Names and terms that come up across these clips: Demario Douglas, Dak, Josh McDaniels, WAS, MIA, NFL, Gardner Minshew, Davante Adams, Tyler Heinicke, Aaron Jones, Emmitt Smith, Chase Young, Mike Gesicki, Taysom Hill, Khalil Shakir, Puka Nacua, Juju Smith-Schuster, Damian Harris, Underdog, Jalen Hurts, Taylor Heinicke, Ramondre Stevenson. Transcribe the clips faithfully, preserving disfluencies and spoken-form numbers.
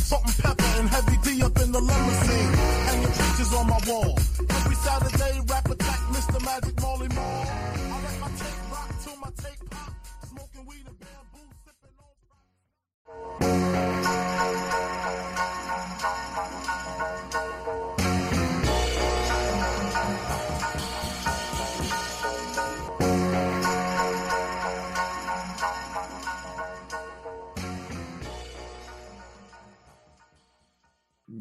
Salt and pepper and heavy D up in the limousine. Hanging pictures on my wall. Every Saturday, rap attack, Mister Magic Molly Moore. I let my tape rock till my tape pop. Smoking weed and bamboo, sipping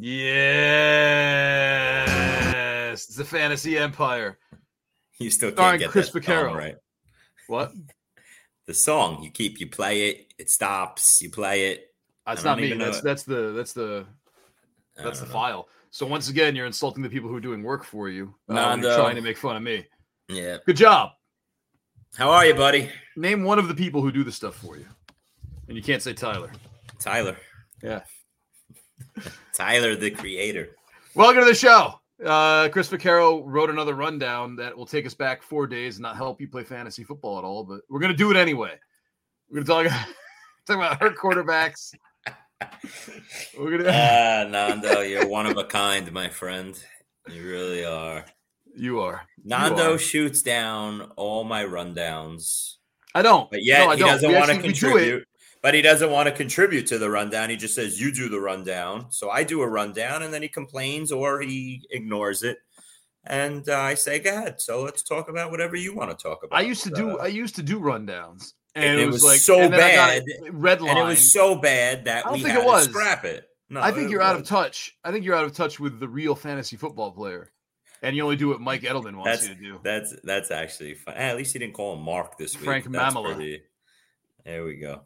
Yes, it's the Fantasy Empire. You still can't Starring get Chris that Vaccaro. Song right. What? The song you keep, you play it, it stops, you play it. That's not me. That's that's the that's the that's the know. file. So once again, you're insulting the people who are doing work for you. Uh, you're trying to make fun of me. Yeah. Good job. How are you, buddy? Name one of the people who do the stuff for you, and you can't say Tyler. Tyler. Yeah. Tyler, the creator. Welcome to the show. Uh, Chris Vaccaro wrote another rundown that will take us back four days and not help you play fantasy football at all, but we're going to do it anyway. We're going to talk, talk about her quarterbacks. We're gonna... uh, Nando, you're one of a kind, my friend. You really are. You are. Nando you are. Shoots down all my rundowns. I don't. But yet no, I he don't. doesn't we want to contribute. But he doesn't want to contribute to the rundown. He just says, you do the rundown. So I do a rundown, and then he complains or he ignores it. And uh, I say, go ahead. So let's talk about whatever you want to talk about. I used to uh, do I used to do rundowns. And, and it, it was, was like, so bad. Red line. And it was so bad that we had to scrap it. No, I think you're was. out of touch. I think you're out of touch with the real fantasy football player. And you only do what Mike Edelman wants that's, you to do. That's that's actually fun. At least he didn't call him Mark this week. Frank Mammala. Pretty... There we go.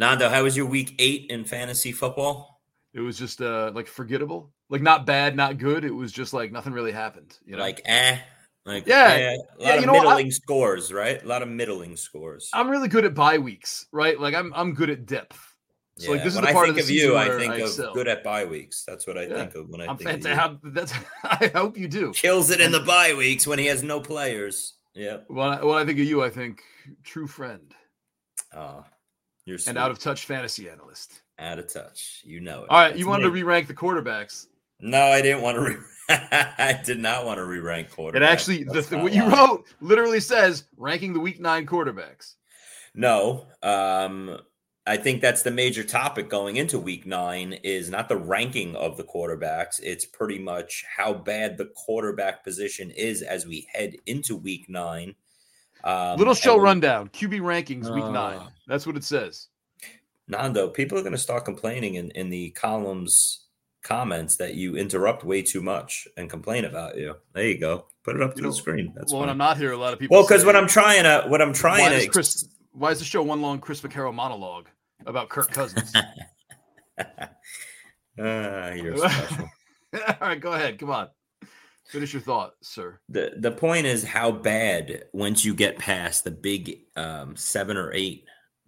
Nando, how was your week eight in fantasy football? It was just uh, like forgettable, like not bad, not good. It was just like nothing really happened. You know? Like eh, like yeah, eh. a lot yeah, of middling I, scores, right? A lot of middling scores. I'm really good at bye weeks, right? Like I'm, I'm good at depth. So yeah. like this when is the I part of the season where I think I of you. I think of good at bye weeks. That's what I yeah. think of when I I'm think fanta- of you. That's, I hope you do. Kills it in the bye weeks when he has no players. Yeah. When I, when I think of you, I think true friend. Oh. Uh, And out of touch fantasy analyst. Out of touch. You know it. All right. That's you wanted me. to re-rank the quarterbacks. No, I didn't want to. Re- I did not want to re-rank quarterbacks. It actually, the, the, what you wrote literally says ranking the week nine quarterbacks. No. Um, I think that's the major topic going into week nine is not the ranking of the quarterbacks. It's pretty much how bad the quarterback position is as we head into week nine. Um, Little show rundown, Q B rankings, week uh, nine. That's what it says. Nando, people are going to start complaining in, in the columns comments that you interrupt way too much and complain about you. There you go. Put it up to you the know, screen. That's well, fine. When I'm not here, a lot of people. Well, because when I'm trying to, what I'm trying why to, is Chris, why is the show one long Chris Vaccaro monologue about Kirk Cousins? Ah, uh, you're special. All right, go ahead. Come on. Finish your thought, sir. The the point is how bad once you get past the big um, seven or eight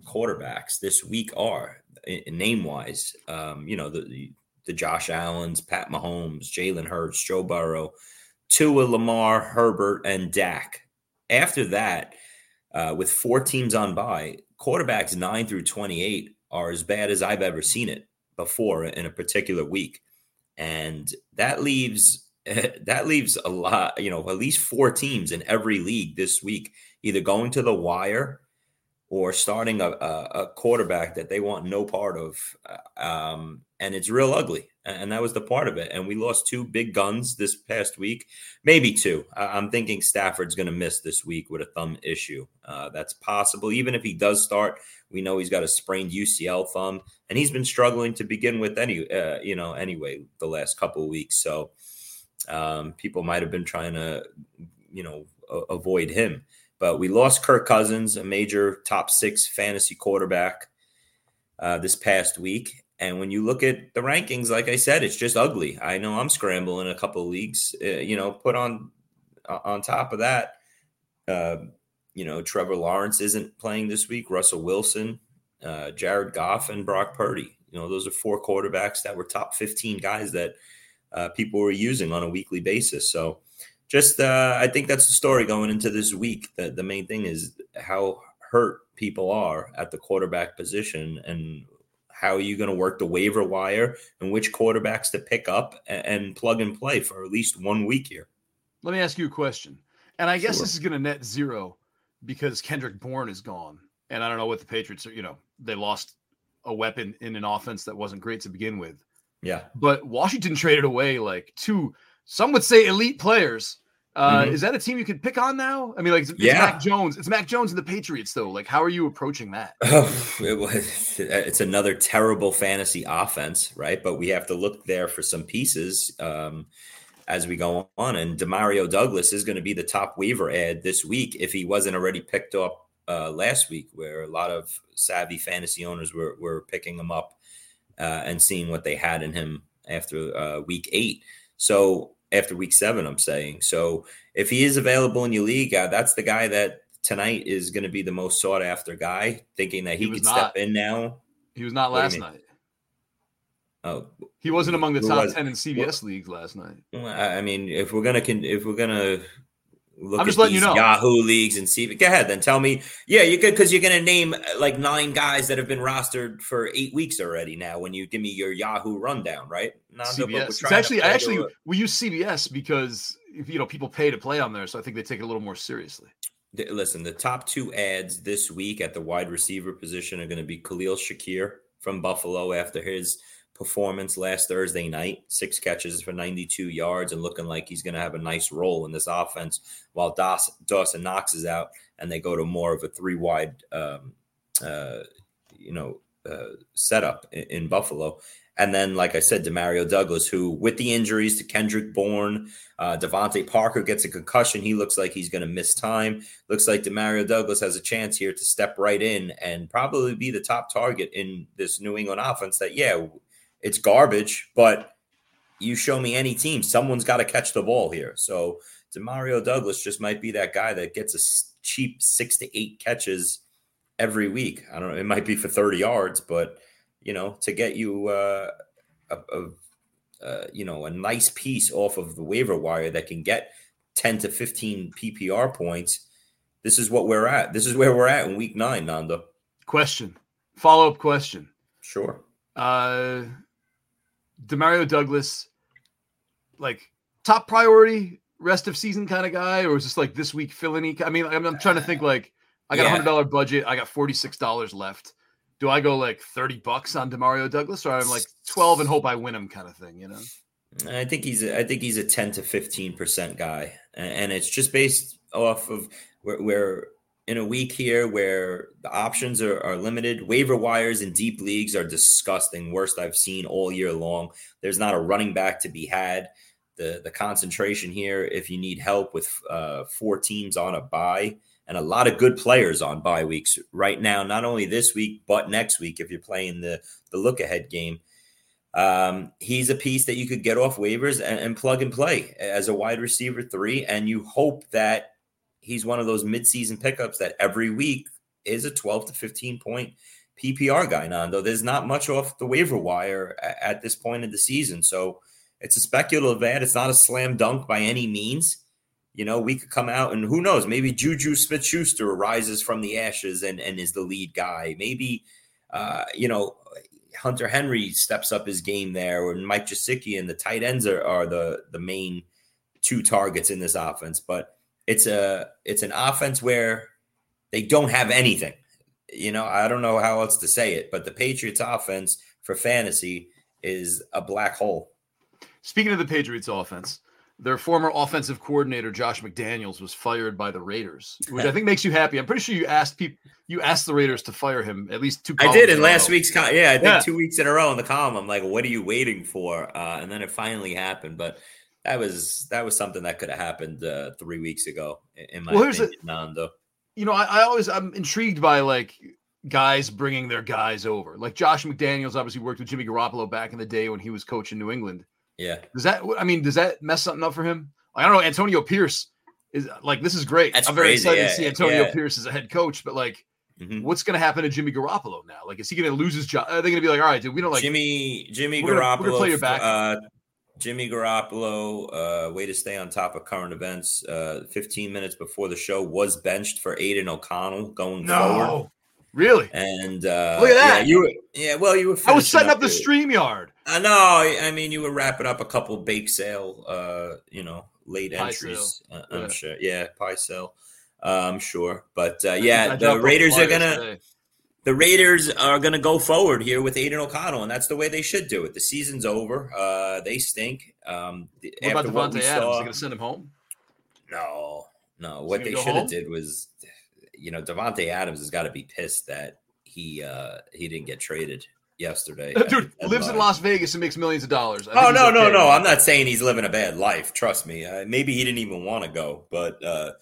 quarterbacks this week are name wise. Um, you know the the Josh Allens, Pat Mahomes, Jalen Hurts, Joe Burrow, Tua, Lamar, Herbert, and Dak. After that, uh, with four teams on bye, quarterbacks nine through twenty-eight are as bad as I've ever seen it before in a particular week, and that leaves. That leaves a lot, you know, at least four teams in every league this week, either going to the wire or starting a, a quarterback that they want no part of. Um, and it's real ugly. And that was the part of it. And we lost two big guns this past week, maybe two. I'm thinking Stafford's going to miss this week with a thumb issue. Uh, that's possible. Even if he does start, we know he's got a sprained U C L thumb, and he's been struggling to begin with any, uh, you know, anyway, the last couple of weeks. So um, people might've been trying to, you know, a- avoid him. But we lost Kirk Cousins, a major top six fantasy quarterback uh, this past week. And when you look at the rankings, like I said, it's just ugly. I know I'm scrambling a couple of leagues, uh, you know, put on uh, on top of that, uh, you know, Trevor Lawrence isn't playing this week. Russell Wilson, uh, Jared Goff and Brock Purdy. You know, those are four quarterbacks that were top fifteen guys that uh, people were using on a weekly basis. So. Just, uh, I think that's the story going into this week. The, the main thing is how hurt people are at the quarterback position and how are you going to work the waiver wire and which quarterbacks to pick up and, and plug and play for at least one week here. Let me ask you a question. And I sure. guess this is going to net zero because Kendrick Bourne is gone. And I don't know what the Patriots are, you know, they lost a weapon in an offense that wasn't great to begin with. Yeah. But Washington traded away like two, some would say elite players. Uh, mm-hmm. Is that a team you could pick on now? I mean, like, it's, yeah. it's Mac Jones. It's Mac Jones and the Patriots, though. Like, how are you approaching that? Oh, it was, it's another terrible fantasy offense, right? But we have to look there for some pieces um, as we go on. And Demario Douglas is going to be the top waiver ad this week if he wasn't already picked up uh, last week, where a lot of savvy fantasy owners were, were picking him up uh, and seeing what they had in him after uh, week eight. So after week seven, I'm saying. So if he is available in your league, uh, that's the guy that tonight is going to be the most sought after guy, thinking that he, he could not, step in now. He was not last night. Oh, he wasn't among the top was, ten in C B S well, leagues last night. I mean, if we're going to, if we're going to look I'm just at letting these you know. Yahoo leagues and C B S, go ahead then tell me. Yeah, you could, because you're going to name like nine guys that have been rostered for eight weeks already now when you give me your Yahoo rundown, right? Nando, C B S. It's actually, I actually, to, uh, we use C B S because, you know, people pay to play on there. So I think they take it a little more seriously. Th- listen, the top two ads this week at the wide receiver position are going to be Khalil Shakir from Buffalo after his performance last Thursday night, six catches for ninety-two yards and looking like he's going to have a nice role in this offense while Dawson, Dawson Knox is out and they go to more of a three wide, um, uh, you know, uh, setup in, in Buffalo. And then, like I said, Demario Douglas, who with the injuries to Kendrick Bourne, uh, Devontae Parker gets a concussion. He looks like he's going to miss time. Looks like Demario Douglas has a chance here to step right in and probably be the top target in this New England offense that, yeah, it's garbage, but you show me any team, someone's got to catch the ball here. So Demario Douglas just might be that guy that gets a cheap six to eight catches every week. I don't know. It might be for thirty yards, but, you know, to get you, uh, a, a, uh, you know, a nice piece off of the waiver wire that can get ten to fifteen P P R points. This is what we're at. This is where we're at in week nine, Nando. Question. Follow-up question. Sure. Uh, Demario Douglas, like top priority rest of season kind of guy, or is this like this week filling? I mean, I'm, I'm trying to think. Like, I got a yeah. hundred dollar budget, I got forty six dollars left. Do I go like thirty bucks on Demario Douglas, or I'm like twelve and hope I win him kind of thing? You know, I think he's a, I think he's a ten to fifteen percent guy, and, and it's just based off of where. where in a week here where the options are, are limited, waiver wires and deep leagues are disgusting. Worst I've seen all year long. There's not a running back to be had. The the concentration here, if you need help with uh, four teams on a bye and a lot of good players on bye weeks right now, not only this week, but next week, if you're playing the, the look ahead game, um, he's a piece that you could get off waivers and, and plug and play as a wide receiver three. And you hope that he's one of those midseason pickups that every week is a twelve to fifteen point P P R guy, Nando. There's not much off the waiver wire at this point of the season. So it's a speculative ad. It's not a slam dunk by any means. You know, we could come out and who knows, maybe Juju Smith-Schuster arises from the ashes and, and is the lead guy. Maybe, uh, you know, Hunter Henry steps up his game there, or Mike Gesicki and the tight ends are, are the, the main two targets in this offense. But It's a it's an offense where they don't have anything. you know, I don't know how else to say it, but the Patriots offense for fantasy is a black hole. Speaking of the Patriots offense, their former offensive coordinator, Josh McDaniels, was fired by the Raiders, which I think makes you happy. I'm pretty sure you asked people, you asked the Raiders to fire him at least two columns. I did in last week's column. Yeah, I think yeah. two weeks in a row in the column. I'm like, what are you waiting for? Uh, and then it finally happened. But that was that was something that could have happened uh, three weeks ago, in my well, opinion, a, Nando. You know, I, I always I'm intrigued by, like, guys bringing their guys over. Like Josh McDaniels obviously worked with Jimmy Garoppolo back in the day when he was coaching New England. Yeah. Does that, I mean, does that mess something up for him? I don't know. Antonio Pierce is like, this is great. That's I'm very crazy. excited yeah. to see Antonio yeah. Pierce as a head coach, but like, mm-hmm. what's going to happen to Jimmy Garoppolo now? Like, is he going to lose his job? Are they going to be like, all right, dude, we don't like Jimmy, Jimmy we're Garoppolo, gonna, we're gonna play your back. Uh, Jimmy Garoppolo, uh, way to stay on top of current events. Uh, fifteen minutes before the show was benched for Aidan O'Connell going no. forward. Really? And uh, look at that. Yeah, you were, yeah well, you were. I was setting up, up the StreamYard. I know. I mean, you were wrapping up a couple bake sale, uh, you know, late pie entries. Uh, yeah. I'm sure. Yeah, pie sale. Uh, I'm sure. But uh, yeah, I the Raiders are gonna. Today. The Raiders are gonna go forward here with Aidan O'Connell, and that's the way they should do it. The season's over. Uh, they stink. Um, what after about Davante Adams? Are they gonna send him home? No, no. Is what they should have did was. You know, Davante Adams has got to be pissed that he uh, he didn't get traded yesterday. Dude, lives in Las Vegas and makes millions of dollars. I oh, no, no, okay. no. I'm not saying he's living a bad life. Trust me. Uh, maybe he didn't even want to go. But, uh,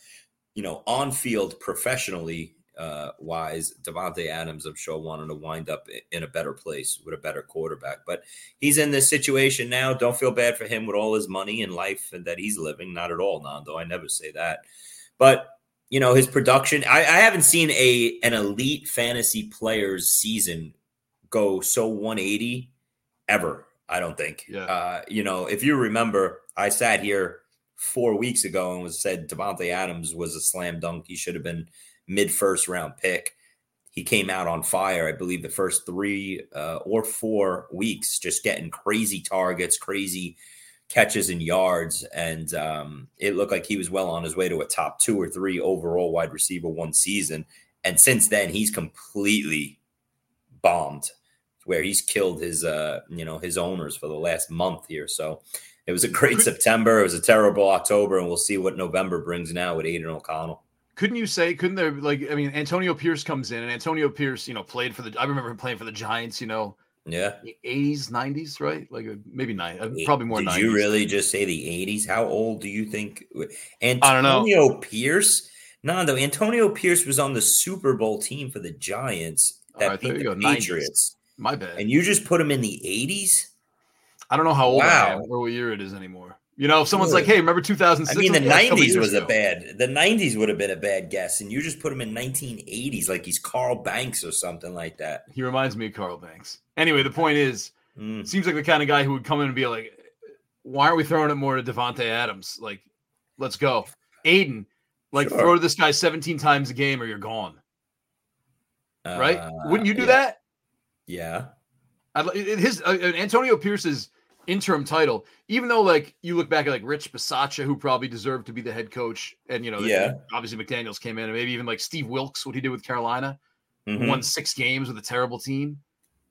you know, on field professionally uh, wise, Davante Adams, I'm sure, wanted to wind up in a better place with a better quarterback. But he's in this situation now. Don't feel bad for him with all his money and life and that he's living. Not at all, Nando. I never say that. But you know, his production, I, I haven't seen a an elite fantasy player's season go so one eighty ever, I don't think. Yeah. Uh, you know, if you remember, I sat here four weeks ago and was said Davante Adams was a slam dunk. He should have been mid-first round pick. He came out on fire, I believe, the first three uh, or four weeks, just getting crazy targets, crazy catches and yards, and um, it looked like he was well on his way to a top two or three overall wide receiver one season. And since then, he's completely bombed, where he's killed his, uh, you know, his owners for the last month here. So it was a great September. It was a terrible October, and we'll see what November brings now with Aidan O'Connell. Couldn't you say, couldn't there, like, I mean, Antonio Pierce comes in, and Antonio Pierce, you know, played for the, I remember him playing for the Giants, you know, yeah, eighties, nineties, right? Like maybe nine, probably more. Did nineties. You really just say the eighties? How old do you think? Antonio I don't know. Pierce, Nando. Antonio Pierce was on the Super Bowl team for the Giants that right, beat the go. Patriots. nineties. My bad. And you just put him in the eighties? I don't know how old wow. I am or what year it is anymore. You know, if someone's really? like, "Hey, remember two thousand six?" I mean, the nineties was ago. a bad. The nineties would have been a bad guess, and you just put him in nineteen eighties, like he's Carl Banks or something like that. He reminds me of Carl Banks. Anyway, the point is, mm. it seems like the kind of guy who would come in and be like, "Why are we throwing it more to Davante Adams? Like, let's go, Aidan. Like, sure. throw to this guy seventeen times a game, or you're gone." Uh, right? Wouldn't you do yeah. that? Yeah. I'd, his uh, Antonio Pierce's interim title, even though, like, you look back at like Rich Bisaccia, who probably deserved to be the head coach, and you know, yeah. obviously McDaniels came in, and maybe even like Steve Wilkes, what he did with Carolina, mm-hmm. won six games with a terrible team.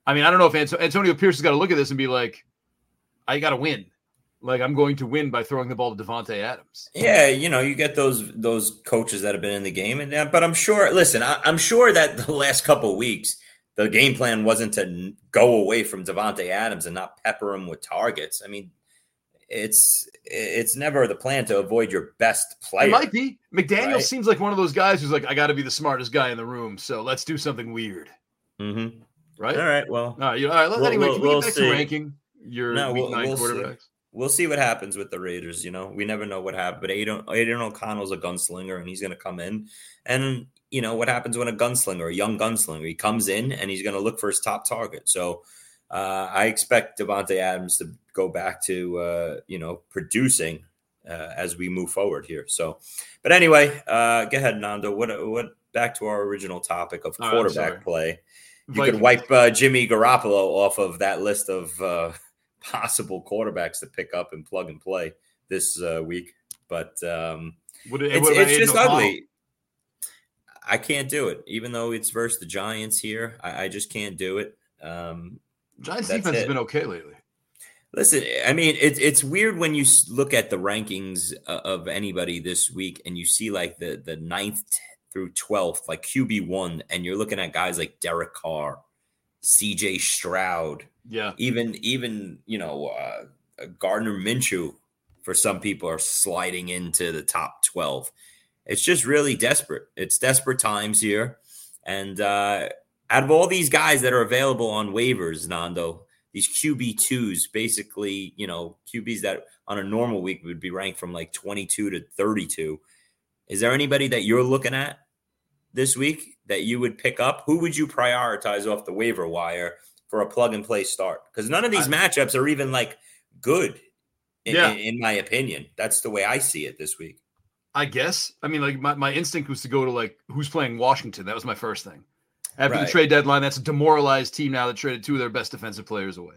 I mean, I don't know if Anto- Antonio Pierce has got to look at this and be like, I got to win. Like, I'm going to win by throwing the ball to Davante Adams. Yeah, you know, you get those those coaches that have been in the game, and but I'm sure. Listen, I, I'm sure that the last couple of weeks, the game plan wasn't to go away from Davante Adams and not pepper him with targets. I mean, it's it's never the plan to avoid your best player. It might be. McDaniels right? seems like one of those guys who's like, I got to be the smartest guy in the room, so let's do something weird. Mm-hmm. Right? All right, well. All right, you know, all right, we'll, anyway, we'll, can we we'll get back see. to ranking your no, week we'll, nine we'll quarterbacks? See. We'll see what happens with the Raiders, you know. We never know what happens. But Aidan, Aidan O'Connell's a gunslinger, and he's going to come in. And you know, what happens when a gunslinger, a young gunslinger, he comes in and he's going to look for his top target. So uh, I expect Davante Adams to go back to, uh, you know, producing uh, as we move forward here. So, but anyway, uh, go ahead, Nando. What, what, back to our original topic of quarterback oh, play. You Vikings. could wipe uh, Jimmy Garoppolo off of that list of uh, possible quarterbacks to pick up and plug and play this uh, week. But um, it, it's, it's just ugly. I can't do it, even though it's versus the Giants here. I, I just can't do it. Um, Giants defense it. has been okay lately. Listen, I mean, it, it's weird when you look at the rankings of anybody this week and you see like the, the ninth through twelfth, like Q B one, and you're looking at guys like Derek Carr, C J Stroud, yeah, even, even you know, uh, Gardner Minshew for some people are sliding into the top twelve. It's just really desperate. It's desperate times here. And uh, out of all these guys that are available on waivers, Nando, these Q B twos, basically, you know, Q Bs that on a normal week would be ranked from like twenty-two to thirty-two. Is there anybody that you're looking at this week that you would pick up? Who would you prioritize off the waiver wire for a plug and play start? Because none of these I, matchups are even like good in, yeah. in, in my opinion. That's the way I see it this week. I guess. I mean, like my, my instinct was to go to like, who's playing Washington? That was my first thing. After right. the trade deadline, that's a demoralized team now that traded two of their best defensive players away.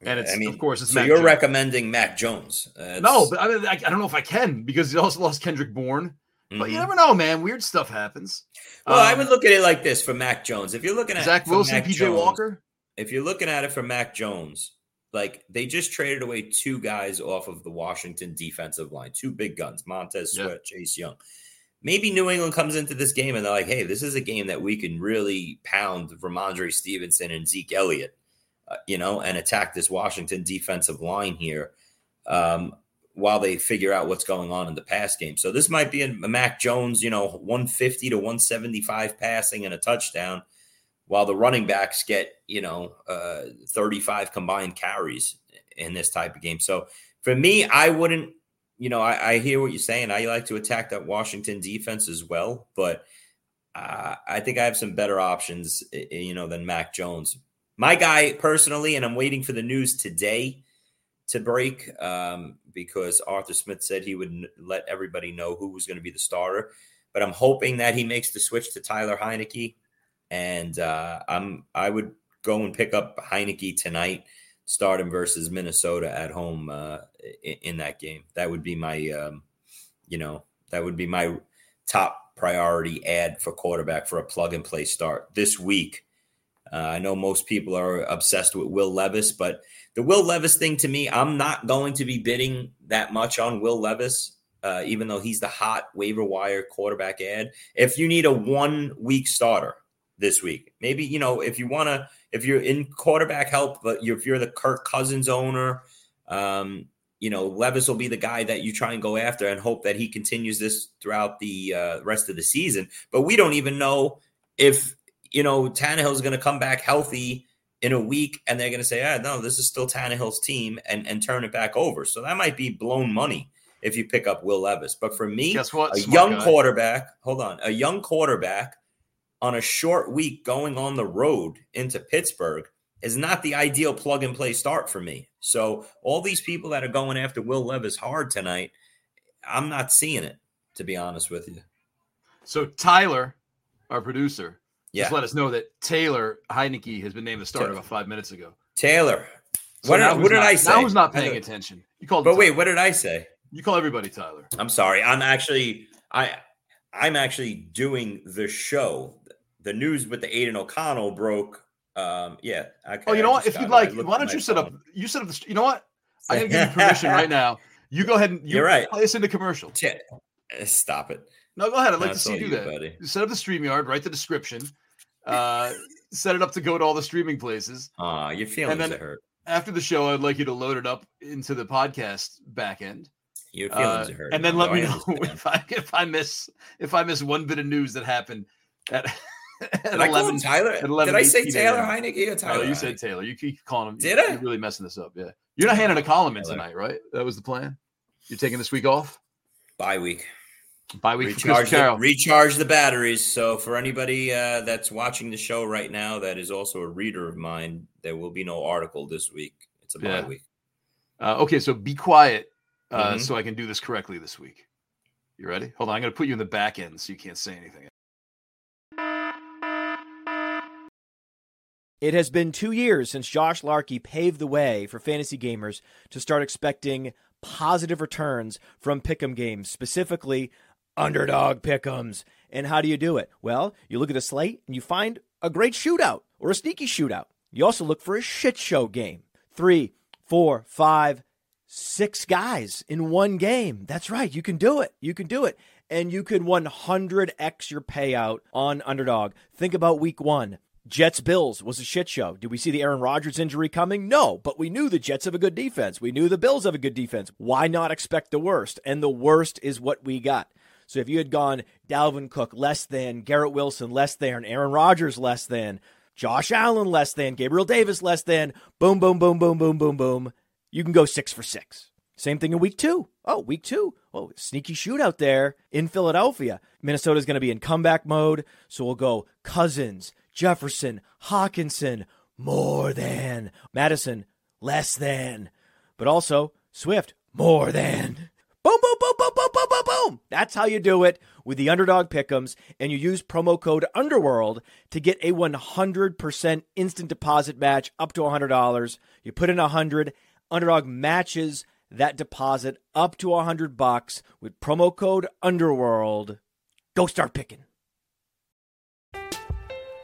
And it's, I mean, of course, it's so Mac you're Jones. recommending Mac Jones. Uh, no, but I, mean, I, I don't know if I can because he also lost Kendrick Bourne. Mm-hmm. But you never know, man. Weird stuff happens. Well, um, I would look at it like this for Mac Jones. If you're looking at Zach Wilson, Mac P J Jones, Walker. If you're looking at it for Mac Jones, like they just traded away two guys off of the Washington defensive line, two big guns, Montez Sweat, yeah. Chase Young. Maybe New England comes into this game and they're like, hey, this is a game that we can really pound Ramondre Stevenson and Zeke Elliott, uh, you know, and attack this Washington defensive line here um, while they figure out what's going on in the pass game. So this might be a Mac Jones, you know, one fifty to one seventy-five passing and a touchdown while the running backs get, you know, uh, thirty-five combined carries in this type of game. So for me, I wouldn't. You know, I, I hear what you're saying. I like to attack that Washington defense as well, but uh, I think I have some better options, you know, than Mac Jones. My guy personally, and I'm waiting for the news today to break um, because Arthur Smith said he would let everybody know who was going to be the starter, but I'm hoping that he makes the switch to Tyler Heinicke, and uh, I'm I would go and pick up Heinicke tonight. Start him versus Minnesota at home uh, in, in that game. That would be my, um, you know, that would be my top priority ad for quarterback for a plug and play start this week. Uh, I know most people are obsessed with Will Levis, but the Will Levis thing to me, I'm not going to be bidding that much on Will Levis, uh, even though he's the hot waiver wire quarterback ad. If you need a one week starter this week, maybe, you know, if you want to, if you're in quarterback help, but you're, if you're the Kirk Cousins owner, um, you know, Levis will be the guy that you try and go after and hope that he continues this throughout the uh, rest of the season. But we don't even know if, you know, Tannehill is going to come back healthy in a week and they're going to say, ah, no, this is still Tannehill's team and, and turn it back over. So that might be blown money if you pick up Will Levis. But for me, guess what? a Smart young guy. quarterback, hold on, a young quarterback, on a short week going on the road into Pittsburgh is not the ideal plug and play start for me. So all these people that are going after Will Levis hard tonight, I'm not seeing it, to be honest with you. So Tyler, our producer, yeah. just let us know that Taylor Heinicke has been named the starter about five minutes ago. Taylor. So what did, what did not, I say? Now who's not paying attention. You called. But Tyler. Wait, what did I say? You call everybody Tyler. I'm sorry. I'm actually I I'm actually doing the show. The news with the Aidan O'Connell broke. Um, yeah. Okay, oh, you know what? If you'd like, why don't you set phone. up? You set up. The, you know what? I'm gonna give you permission right now. You go ahead and you You're right. play us in the commercial. Yeah. Stop it. No, go ahead. I'd like That's to see you do you, that. Buddy. Set up the StreamYard. Write the description. Uh, set it up to go to all the streaming places. Ah, uh, your feelings are hurt. After the show, I'd like you to load it up into the podcast back end. Your feelings uh, are hurt, and then let me know if I if I miss if I miss one bit of news that happened at. Did I call him Tyler? Did I say Taylor Heinicke or Tyler? No, you said Taylor. You keep calling him. Did I? You're really messing this up. Yeah. You're not handing a column in tonight, right? That was the plan. You're taking this week off? Bye week. Bye week. Recharge the, recharge the batteries. So for anybody uh, that's watching the show right now that is also a reader of mine, there will be no article this week. It's a bye yeah. week. Uh, okay, so be quiet uh, mm-hmm. so I can do this correctly this week. You ready? Hold on. I'm going to put you in the back end so you can't say anything. It has been two years since Josh Larkey paved the way for fantasy gamers to start expecting positive returns from pick'em games, specifically underdog pick'ems. And how do you do it? Well, you look at the slate and you find a great shootout or a sneaky shootout. You also look for a shit show game. Three, four, five, six guys in one game. That's right. You can do it. You can do it. And you can one hundred x your payout on Underdog. Think about week one. Jets Bills was a shit show. Did we see the Aaron Rodgers injury coming? No, but we knew the Jets have a good defense. We knew the Bills have a good defense. Why not expect the worst? And the worst is what we got. So if you had gone Dalvin Cook less than, Garrett Wilson less than, Aaron Rodgers less than, Josh Allen less than, Gabriel Davis less than, boom, boom, boom, boom, boom, boom, boom, you can go six for six. Same thing in week two. Oh, week two. Oh, sneaky shootout there in Philadelphia. Minnesota's going to be in comeback mode. So we'll go Cousins, Jefferson, Hawkinson, more than. Madison, less than. But also, Swift, more than. Boom, boom, boom, boom, boom, boom, boom, boom. That's how you do it with the Underdog Pick'ems. And you use promo code UNDERWORLD to get a one hundred percent instant deposit match up to one hundred dollars. You put in one hundred dollars, Underdog matches that deposit up to one hundred bucks with promo code UNDERWORLD. Go start picking.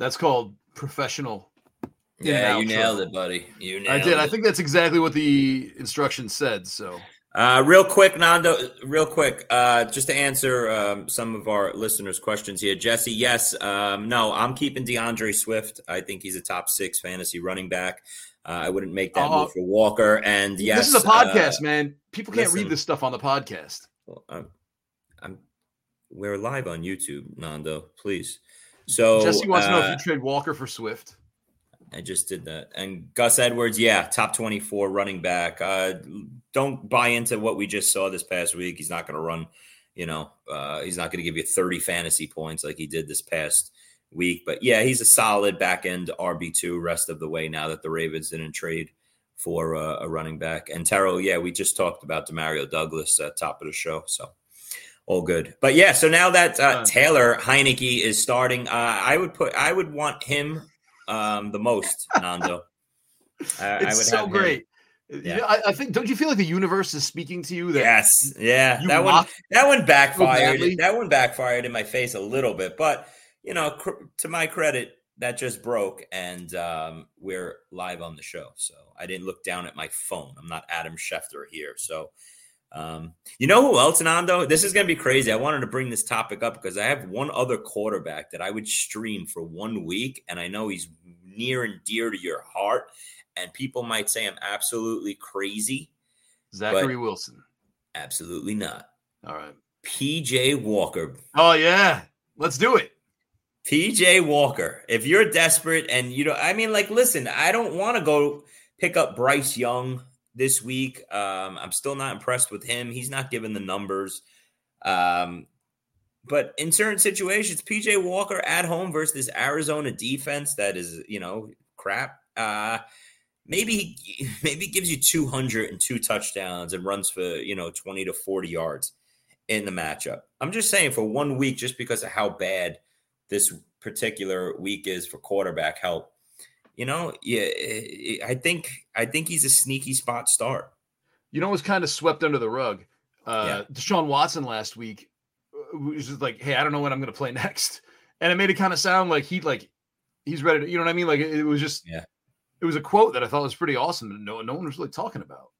That's called professional. Yeah, you nailed it, buddy. You nailed it. I did. It. I think that's exactly what the instructions said. So, uh, real quick, Nando, real quick, uh, just to answer um, some of our listeners' questions here. Jesse, yes, um, no, I'm keeping DeAndre Swift. I think he's a top six fantasy running back. Uh, I wouldn't make that uh-huh. move for Walker. And yes, this is a podcast, uh, man. People can't listen. Read this stuff on the podcast. Well, I'm, I'm, we're live on YouTube, Nando. Please. So Jesse wants uh, to know if you trade Walker for Swift. I just did that. And Gus Edwards, yeah, top twenty-four running back. Uh, don't buy into what we just saw this past week. He's not going to run, you know, uh, he's not going to give you thirty fantasy points like he did this past week. But, yeah, he's a solid back-end R B two rest of the way now that the Ravens didn't trade for uh, a running back. And Terrell, yeah, we just talked about Demario Douglas at uh, top of the show, so. All good. But yeah, so now that uh, Tyler Heinicke is starting, uh, I would put, I would want him um, the most, Nando. I, it's I would so have great. Yeah. I, I think, don't you feel like the universe is speaking to you? That yes. Yeah. That one, that one backfired. So that one backfired in my face a little bit, but you know, cr- to my credit, that just broke and um, we're live on the show. So I didn't look down at my phone. I'm not Adam Schefter here. So, Um, you know who else, Nando? This is going to be crazy. I wanted to bring this topic up because I have one other quarterback that I would stream for one week, and I know he's near and dear to your heart, and people might say I'm absolutely crazy. Zachary Wilson. Absolutely not. All right. P J Walker. Oh, yeah. Let's do it. P J Walker. If you're desperate and you don't – I mean, like, listen, I don't want to go pick up Bryce Young this week. Um, I'm still not impressed with him. He's not given the numbers. Um, but in certain situations, P J Walker at home versus this Arizona defense that is, you know, crap. Uh, maybe he maybe gives you two hundred two touchdowns and runs for, you know, twenty to forty yards in the matchup. I'm just saying for one week, just because of how bad this particular week is for quarterback help. You know, yeah, I think I think he's a sneaky spot start. You know, it was kind of swept under the rug. Uh, yeah. Deshaun Watson last week was just like, "Hey, I don't know when I'm going to play next," and it made it kind of sound like he like he's ready to, you know what I mean? Like it was just, yeah. it was a quote that I thought was pretty awesome that no, no one was really talking about.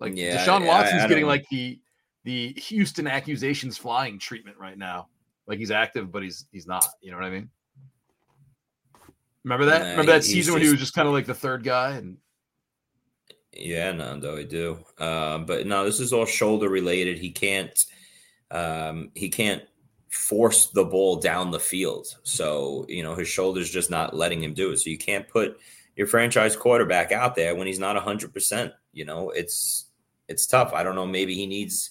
Like yeah, Deshaun Watson's I, I getting like the the Houston accusations flying treatment right now. Like he's active, but he's he's not. You know what I mean? Remember that? Uh, Remember that season just, when he was just kind of like the third guy? And yeah, Nando, I do. Um, but no, this is all shoulder related. He can't um, he can't force the ball down the field. So, you know, his shoulder's just not letting him do it. So you can't put your franchise quarterback out there when he's not one hundred percent. You know, it's it's tough. I don't know. Maybe he needs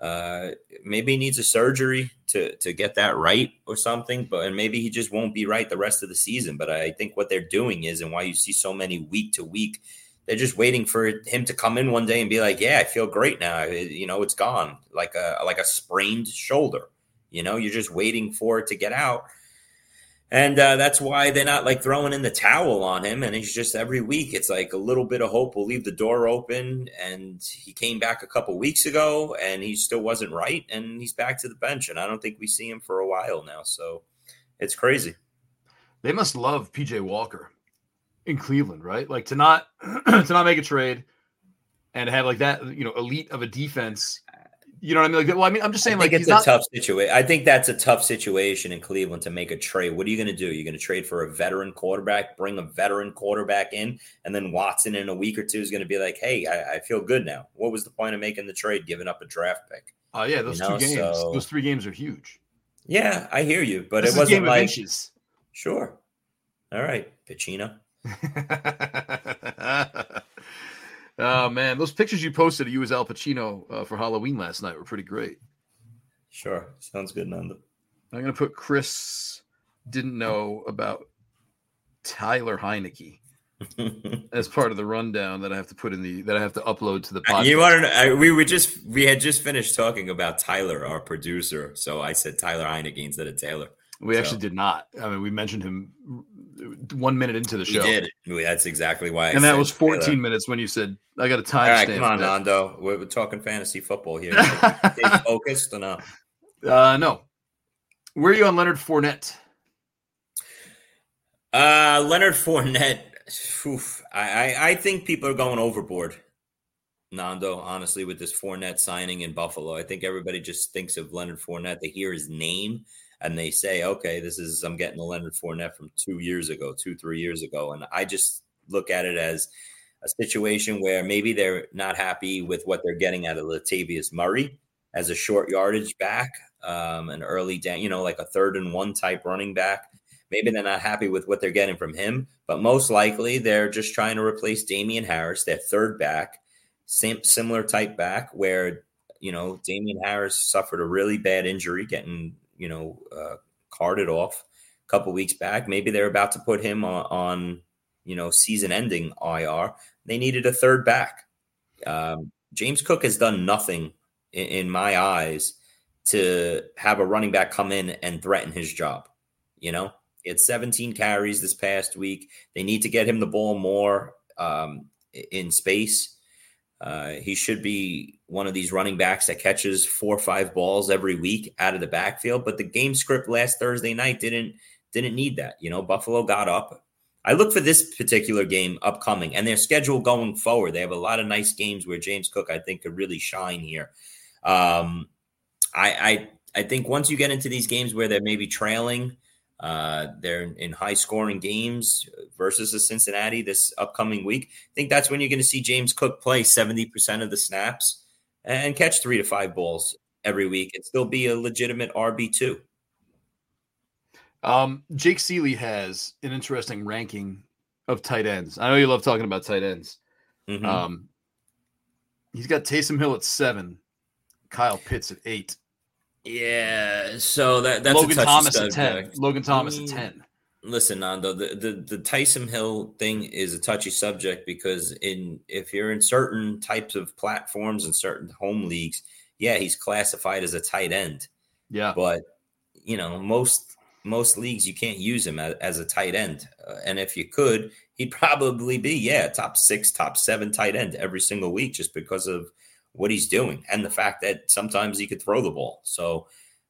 uh, maybe he needs a surgery to to get that right or something. But and maybe he just won't be right the rest of the season. But I think what they're doing is, and why you see so many week to week, they're just waiting for him to come in one day and be like, "Yeah, I feel great now." It, you know, it's gone like a like a sprained shoulder. You know, you're just waiting for it to get out. And uh, that's why they're not like throwing in the towel on him. And it's just every week, it's like a little bit of hope will leave the door open. And he came back a couple weeks ago and he still wasn't right. And he's back to the bench. And I don't think we see him for a while now. So it's crazy. They must love P J Walker in Cleveland, right? Like to not to not make a trade and have like that, you know, elite of a defense. You know what I mean? Like, well, I mean, I'm just saying, I think like, it's a not- tough situation. I think that's a tough situation in Cleveland to make a trade. What are you going to do? You're going to trade for a veteran quarterback, bring a veteran quarterback in, and then Watson in a week or two is going to be like, "Hey, I, I feel good now." What was the point of making the trade, giving up a draft pick? Oh uh, yeah, those you know? two games, so, those three games are huge. Yeah, I hear you, but this it wasn't like inches. Sure. All right, Pacino. Oh, man, those pictures you posted of you as Al Pacino uh, for Halloween last night were pretty great. Sure. Sounds good, Nando. I'm going to put Chris didn't know about Tyler Heinicke as part of the rundown that I have to put in the that I have to upload to the podcast. You want to know, we were just we had just finished talking about Tyler, our producer. So I said Tyler Heinicke instead of Taylor. We so. actually did not. I mean, we mentioned him one minute into the show. We did. That's exactly why. I and that was fourteen Taylor. minutes when you said, I got a timestamp. All right, come on, Nando. We're, we're talking fantasy football here. Stay focused or not? Uh, no. Where are you on Leonard Fournette? Uh, Leonard Fournette. Oof, I, I, I think people are going overboard, Nando, honestly, with this Fournette signing in Buffalo. I think everybody just thinks of Leonard Fournette. They hear his name. And they say, okay, this is, I'm getting a Leonard Fournette from two years ago, two, three years ago. And I just look at it as a situation where maybe they're not happy with what they're getting out of Latavius Murray as a short yardage back, um, an early down, you know, like a third and one type running back. Maybe they're not happy with what they're getting from him, but most likely they're just trying to replace Damian Harris, their third back, same similar type back where, you know, Damian Harris suffered a really bad injury getting, you know, uh, carted off a couple weeks back. Maybe they're about to put him on, on, you know, season-ending I R. They needed a third back. Um, James Cook has done nothing, in, in my eyes, to have a running back come in and threaten his job. You know, he had seventeen carries this past week. They need to get him the ball more um, in space. Uh, he should be one of these running backs that catches four or five balls every week out of the backfield. But the game script last Thursday night didn't didn't need that. You know, Buffalo got up. I look for this particular game upcoming and their schedule going forward. They have a lot of nice games where James Cook, I think, could really shine here. Um, I, I I think once you get into these games where they're maybe trailing, uh, they're in high-scoring games versus the Cincinnati this upcoming week, I think that's when you're going to see James Cook play seventy percent of the snaps and catch three to five balls every week and still be a legitimate R B two. Um, Jake Seeley has an interesting ranking of tight ends. I know you love talking about tight ends. Mm-hmm. Um, he's got Taysom Hill at seven, Kyle Pitts at eight. Yeah, so that, that's Logan a Thomas at ten. Back. Logan Thomas mm-hmm. at ten. Listen, Nando, the, the, the Taysom Hill thing is a touchy subject because in if you're in certain types of platforms and certain home leagues, yeah, he's classified as a tight end. Yeah. But, you know, most most leagues you can't use him as, as a tight end. Uh, and if you could, he'd probably be, yeah, top six, top seven tight end every single week just because of what he's doing and the fact that sometimes he could throw the ball. So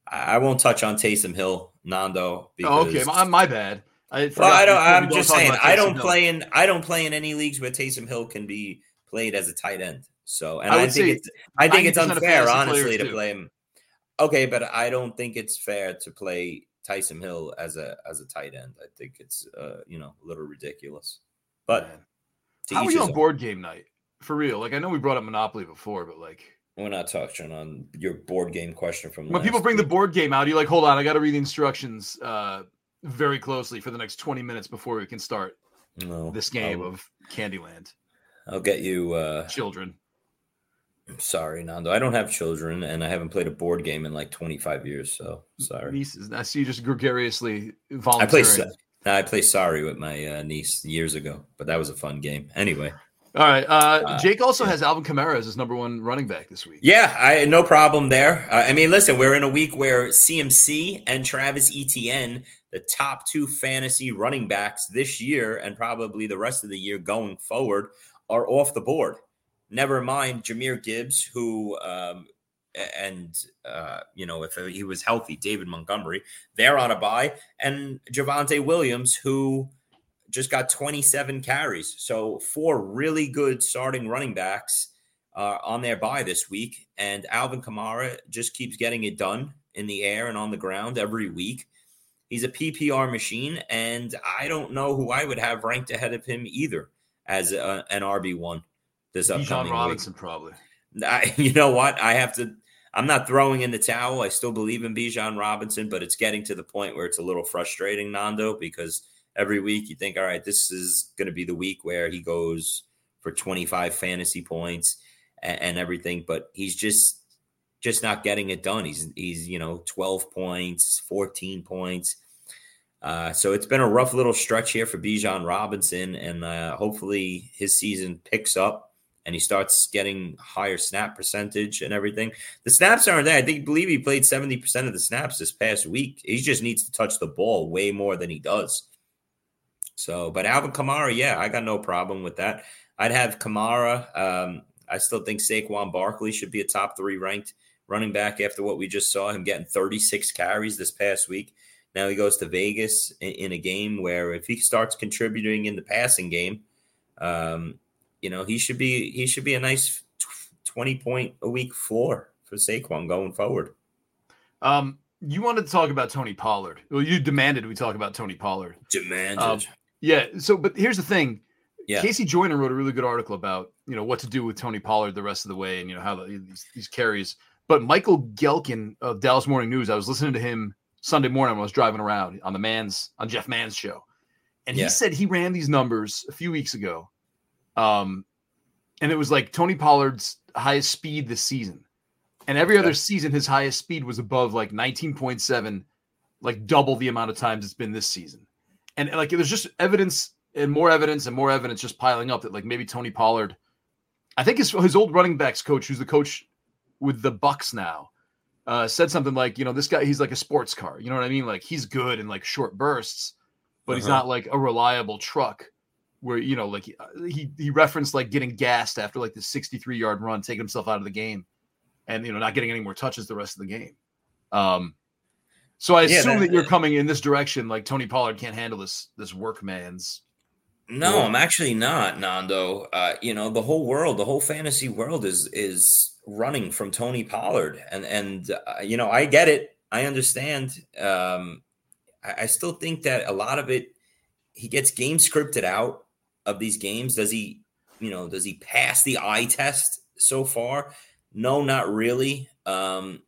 I won't touch on Taysom Hill, Nando. Because oh, okay, my, my bad. I well, I don't. I'm don't just saying. I don't Hill. play in. I don't play in any leagues where Taysom Hill can be played as a tight end. So, and I, I think it's. I think it's unfair, honestly, to too. play him. Okay, but I don't think it's fair to play Taysom Hill as a as a tight end. I think it's uh, you know, a little ridiculous. But how are you on board game night for real? Like, I know we brought up Monopoly before, but like. We're not touching on your board game question from when people bring week. the board game out. You're like, hold on, I got to read the instructions uh, very closely for the next twenty minutes before we can start no, this game I'll, of Candyland. I'll get you uh, children. I'm sorry, Nando. I don't have children, and I haven't played a board game in like twenty-five years. So sorry. Nieces. I see you just gregariously volunteering. I play. I play sorry with my uh, niece years ago, but that was a fun game. Anyway. All right. Uh, Jake also has Alvin Kamara as his number one running back this week. Yeah, I, no problem there. Uh, I mean, listen, we're in a week where C M C and Travis Etienne, the top two fantasy running backs this year and probably the rest of the year going forward, are off the board. Never mind Jahmyr Gibbs, who um, and, uh, you know, if he was healthy, David Montgomery, they're on a bye, and Javonte Williams, who – just got twenty-seven carries. So four really good starting running backs uh, on their bye this week. And Alvin Kamara just keeps getting it done in the air and on the ground every week. He's a P P R machine, and I don't know who I would have ranked ahead of him either as a, an R B one this upcoming John Robinson, week. probably. I, you know what? I have to – I'm not throwing in the towel. I still believe in Bijan Robinson, but it's getting to the point where it's a little frustrating, Nando, because – every week you think, all right, this is going to be the week where he goes for twenty-five fantasy points and, and everything, but he's just just not getting it done. He's, he's you know, twelve points, fourteen points. Uh, so it's been a rough little stretch here for Bijan Robinson, and uh, hopefully his season picks up and he starts getting higher snap percentage and everything. The snaps aren't there. I think believe he played seventy percent of the snaps this past week. He just needs to touch the ball way more than he does. So, but Alvin Kamara, yeah, I got no problem with that. I'd have Kamara. Um, I still think Saquon Barkley should be a top three ranked running back after what we just saw him getting thirty-six carries this past week. Now he goes to Vegas in, in a game where if he starts contributing in the passing game, um, you know, he should be he should be a nice twenty point a week floor for Saquon going forward. Um, you wanted to talk about Tony Pollard. Well, you demanded we talk about Tony Pollard. Demanded. Um, Yeah. So, but here's the thing. Yeah. Casey Joyner wrote a really good article about, you know, what to do with Tony Pollard the rest of the way and, you know, how the, these, these carries. But Michael Gelkin of Dallas Morning News, I was listening to him Sunday morning when I was driving around on the man's, on Jeff Mann's show. And yeah. he said he ran these numbers a few weeks ago. Um, and it was like Tony Pollard's highest speed this season. And every yeah. other season, his highest speed was above like nineteen point seven, like double the amount of times it's been this season. And, like, there's just evidence and more evidence and more evidence just piling up that, like, maybe Tony Pollard – I think his his old running backs coach, who's the coach with the Bucks now, uh, said something like, you know, this guy, he's like a sports car. You know what I mean? Like, he's good in, like, short bursts, but uh-huh. he's not, like, a reliable truck where, you know, like, he, he referenced, like, getting gassed after, like, the sixty-three-yard run, taking himself out of the game and, you know, not getting any more touches the rest of the game. Um So I assume yeah, that, that you're coming in this direction, like Tony Pollard can't handle this this workman's. No, work. I'm actually not, Nando. Uh, you know, the whole world, the whole fantasy world is is running from Tony Pollard, and and uh, you know, I get it, I understand. Um, I, I still think that a lot of it, he gets game scripted out of these games. Does he, you know, does he pass the eye test so far? No, not really. Um,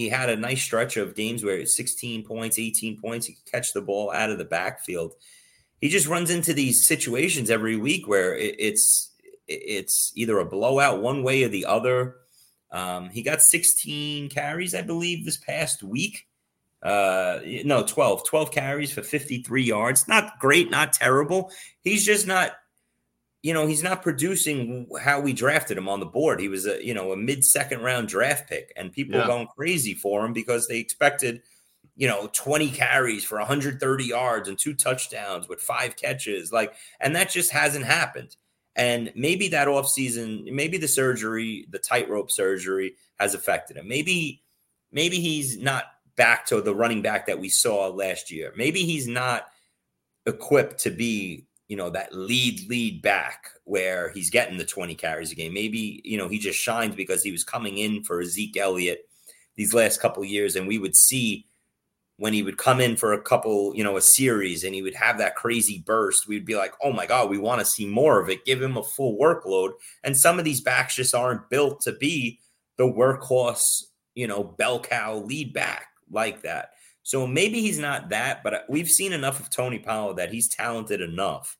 He had a nice stretch of games where it's sixteen points, eighteen points. He could catch the ball out of the backfield. He just runs into these situations every week where it, it's it's either a blowout one way or the other. Um, he got sixteen carries, I believe, this past week. Uh, no, twelve. twelve carries for fifty-three yards. Not great, not terrible. He's just not, you know, he's not producing how we drafted him on the board. He was a, you know, a mid-second round draft pick, and people yeah. are going crazy for him because they expected, you know, twenty carries for one hundred thirty yards and two touchdowns with five catches. Like, and that just hasn't happened. And maybe that offseason, maybe the surgery, the tightrope surgery has affected him. Maybe, maybe he's not back to the running back that we saw last year. Maybe he's not equipped to be, you know, that lead, lead back where he's getting the twenty carries a game. Maybe, you know, he just shines because he was coming in for Zeke Elliott these last couple of years. And we would see when he would come in for a couple, you know, a series, and he would have that crazy burst, we'd be like, oh my God, we want to see more of it. Give him a full workload. And some of these backs just aren't built to be the workhorse, you know, bell cow lead back like that. So maybe he's not that, but we've seen enough of Tony Pollard that he's talented enough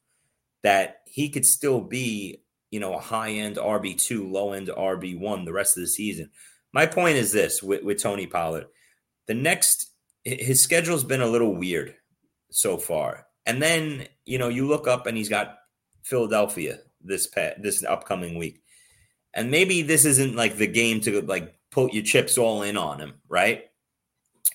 that he could still be, you know, a high-end R B two, low-end R B one the rest of the season. My point is this with, with Tony Pollard. The next, his schedule's been a little weird so far. And then, you know, you look up and he's got Philadelphia this past, this upcoming week. And maybe this isn't like the game to like put your chips all in on him, right?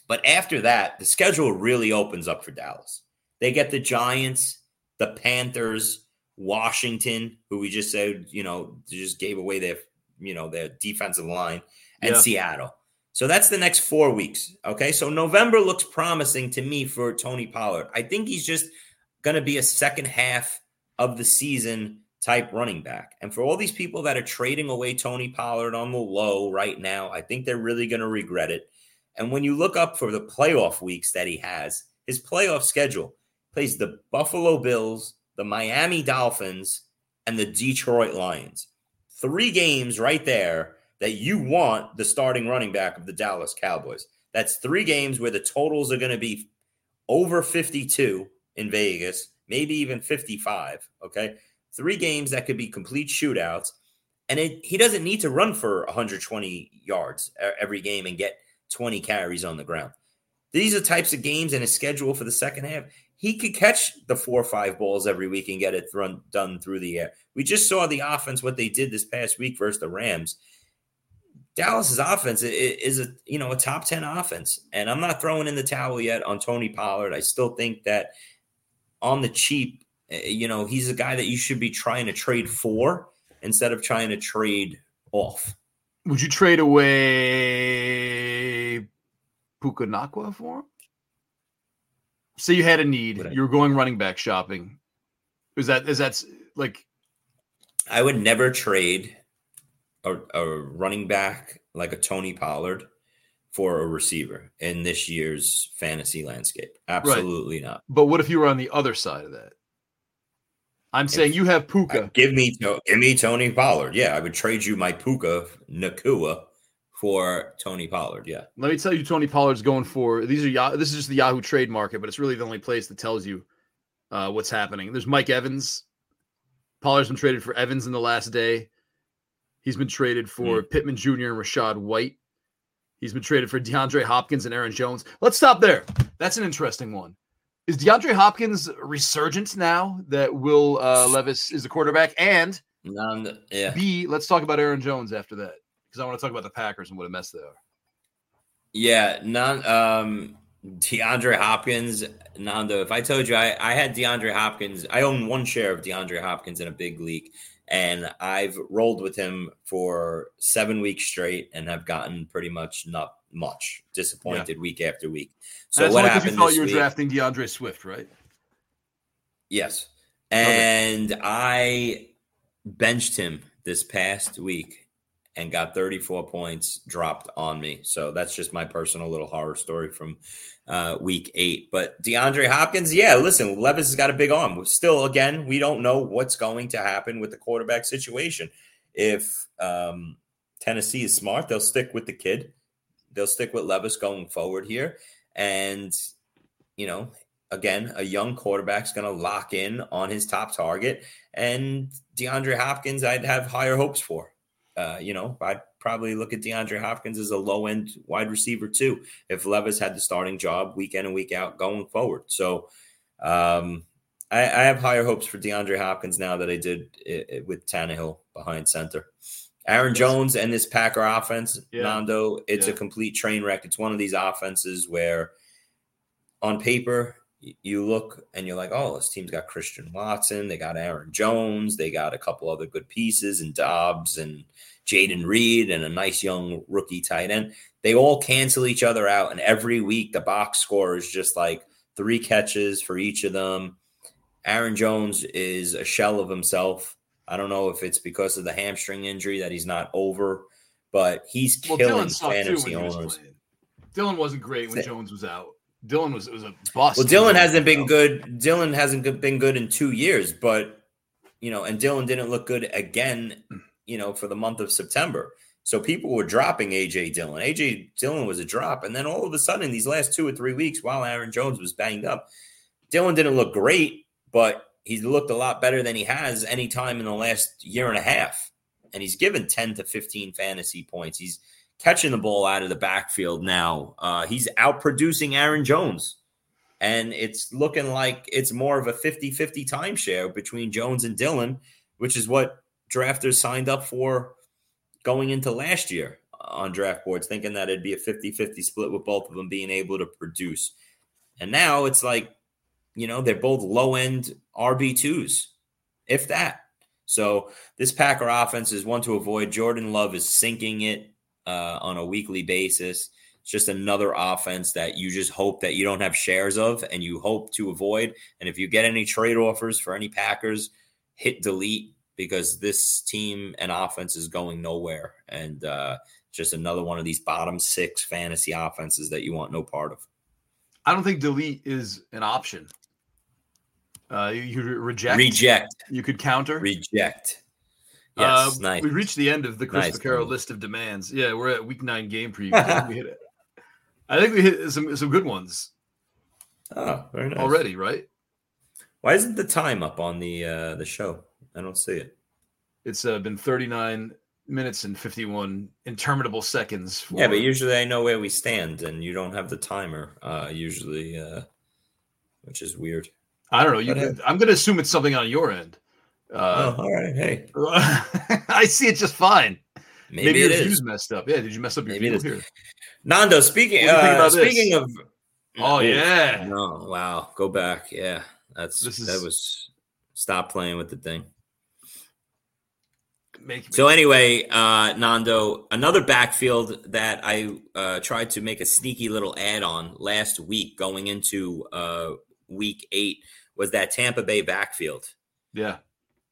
But after that, the schedule really opens up for Dallas. They get the Giants, the Panthers, Washington, who we just said, you know, just gave away their, you know, their defensive line, and yeah. Seattle. So that's the next four weeks, okay? So November looks promising to me for Tony Pollard. I think he's just going to be a second half of the season type running back. And for all these people that are trading away Tony Pollard on the low right now, I think they're really going to regret it. And when you look up for the playoff weeks that he has, his playoff schedule plays the Buffalo Bills, the Miami Dolphins, and the Detroit Lions. Three games right there that you want the starting running back of the Dallas Cowboys. That's three games where the totals are going to be over fifty-two in Vegas, maybe even fifty-five, okay? Three games that could be complete shootouts. And it, he doesn't need to run for one hundred twenty yards every game and get twenty carries on the ground. These are types of games and a schedule for the second half. He could catch the four or five balls every week and get it run, done through the air. We just saw the offense, what they did this past week versus the Rams. Dallas's offense is a, you know, a top ten offense. And I'm not throwing in the towel yet on Tony Pollard. I still think that on the cheap, you know, he's a guy that you should be trying to trade for instead of trying to trade off. Would you trade away Puka Nacua for him? Say you had a need. You were going running back shopping. Is that is that like? I would never trade a, a running back like a Tony Pollard for a receiver in this year's fantasy landscape. Absolutely right. Not. But what if you were on the other side of that? I'm saying if you have Puka. Give me, give me Tony Pollard. Yeah, I would trade you my Puka Nacua for Tony Pollard. Yeah. Let me tell you, Tony Pollard's going for these are this is just the Yahoo trade market, but it's really the only place that tells you uh, what's happening. There's Mike Evans. Pollard's been traded for Evans in the last day. He's been traded for mm. Pittman Junior and Rashad White. He's been traded for DeAndre Hopkins and Aaron Jones. Let's stop there. That's an interesting one. Is DeAndre Hopkins resurgence now that Will uh, Levis is the quarterback? And um, yeah. B, let's talk about Aaron Jones after that, because I want to talk about the Packers and what a mess they are. Yeah, non, um, DeAndre Hopkins, Nando, if I told you I, I had DeAndre Hopkins, I own one share of DeAndre Hopkins in a big league, and I've rolled with him for seven weeks straight and have gotten pretty much not much disappointed yeah. week after week. So that's what happened? You thought you were week, drafting DeAndre Swift, right? Yes, and okay. I benched him this past week and got thirty-four points dropped on me. So that's just my personal little horror story from uh, week eight. But DeAndre Hopkins, yeah, listen, Levis has got a big arm. Still, again, we don't know what's going to happen with the quarterback situation. If um, Tennessee is smart, they'll stick with the kid. They'll stick with Levis going forward here. And, you know, again, a young quarterback's going to lock in on his top target. And DeAndre Hopkins, I'd have higher hopes for. Uh, you know, I'd probably look at DeAndre Hopkins as a low-end wide receiver too if Levis had the starting job week in and week out going forward. So um, I, I have higher hopes for DeAndre Hopkins now that I did it, it with Tannehill behind center. Aaron Jones and this Packer offense, yeah. Nando, it's yeah. a complete train wreck. It's one of these offenses where on paper you look and you're like, oh, this team's got Christian Watson. They got Aaron Jones. They got a couple other good pieces and Dobbs and Jaden Reed and a nice young rookie tight end. They all cancel each other out. And every week the box score is just like three catches for each of them. Aaron Jones is a shell of himself. I don't know if it's because of the hamstring injury that he's not over, but he's killing well, fantasy owners. Was Dylan wasn't great when Jones was out. Dylan was it was a bust. Well, Dylan hasn't been good. Dylan hasn't been good in two years, but you know, and Dylan didn't look good again, you know, for the month of September. So people were dropping A J Dillon. A J Dillon was a drop, and then all of a sudden, these last two or three weeks, while Aaron Jones was banged up, Dylan didn't look great, but he's looked a lot better than he has any time in the last year and a half. And he's given ten to fifteen fantasy points. He's catching the ball out of the backfield now. Uh, he's outproducing Aaron Jones. And it's looking like it's more of a fifty-fifty timeshare between Jones and Dillon, which is what drafters signed up for going into last year on draft boards, thinking that it'd be a fifty-fifty split with both of them being able to produce. And now it's like, you know, they're both low-end R B twos, if that. So this Packer offense is one to avoid. Jordan Love is sinking it uh, on a weekly basis. It's just another offense that you just hope that you don't have shares of and you hope to avoid. And if you get any trade offers for any Packers, hit delete, because this team and offense is going nowhere. And uh, just another one of these bottom six fantasy offenses that you want no part of. I don't think delete is an option. Uh, you, you reject. Reject. You could counter. Reject. Yes, uh, nice. We reached the end of the Chris Vaccaro nice. list of demands. Yeah, we're at week nine game preview. I think we hit, I think we hit some, some good ones. Oh, very nice. Already, right? Why isn't the time up on the uh, the show? I don't see it. It's uh, been thirty-nine minutes and fifty-one interminable seconds. For... Yeah, but usually I know where we stand, and you don't have the timer uh, usually, uh, which is weird. I don't know. You could, I'm going to assume it's something on your end. Uh, oh, all right. Hey. I see it just fine. Maybe, Maybe it your is. View's messed up. Yeah, did you mess up your Maybe view here? Nando, speaking, uh, speaking of... Oh, yeah. No, wow. Go back. Yeah. that's this is... That was... Stop playing with the thing. Make, so anyway, uh, Nando, another backfield that I uh, tried to make a sneaky little add on last week going into uh, week eight was that Tampa Bay backfield. Yeah.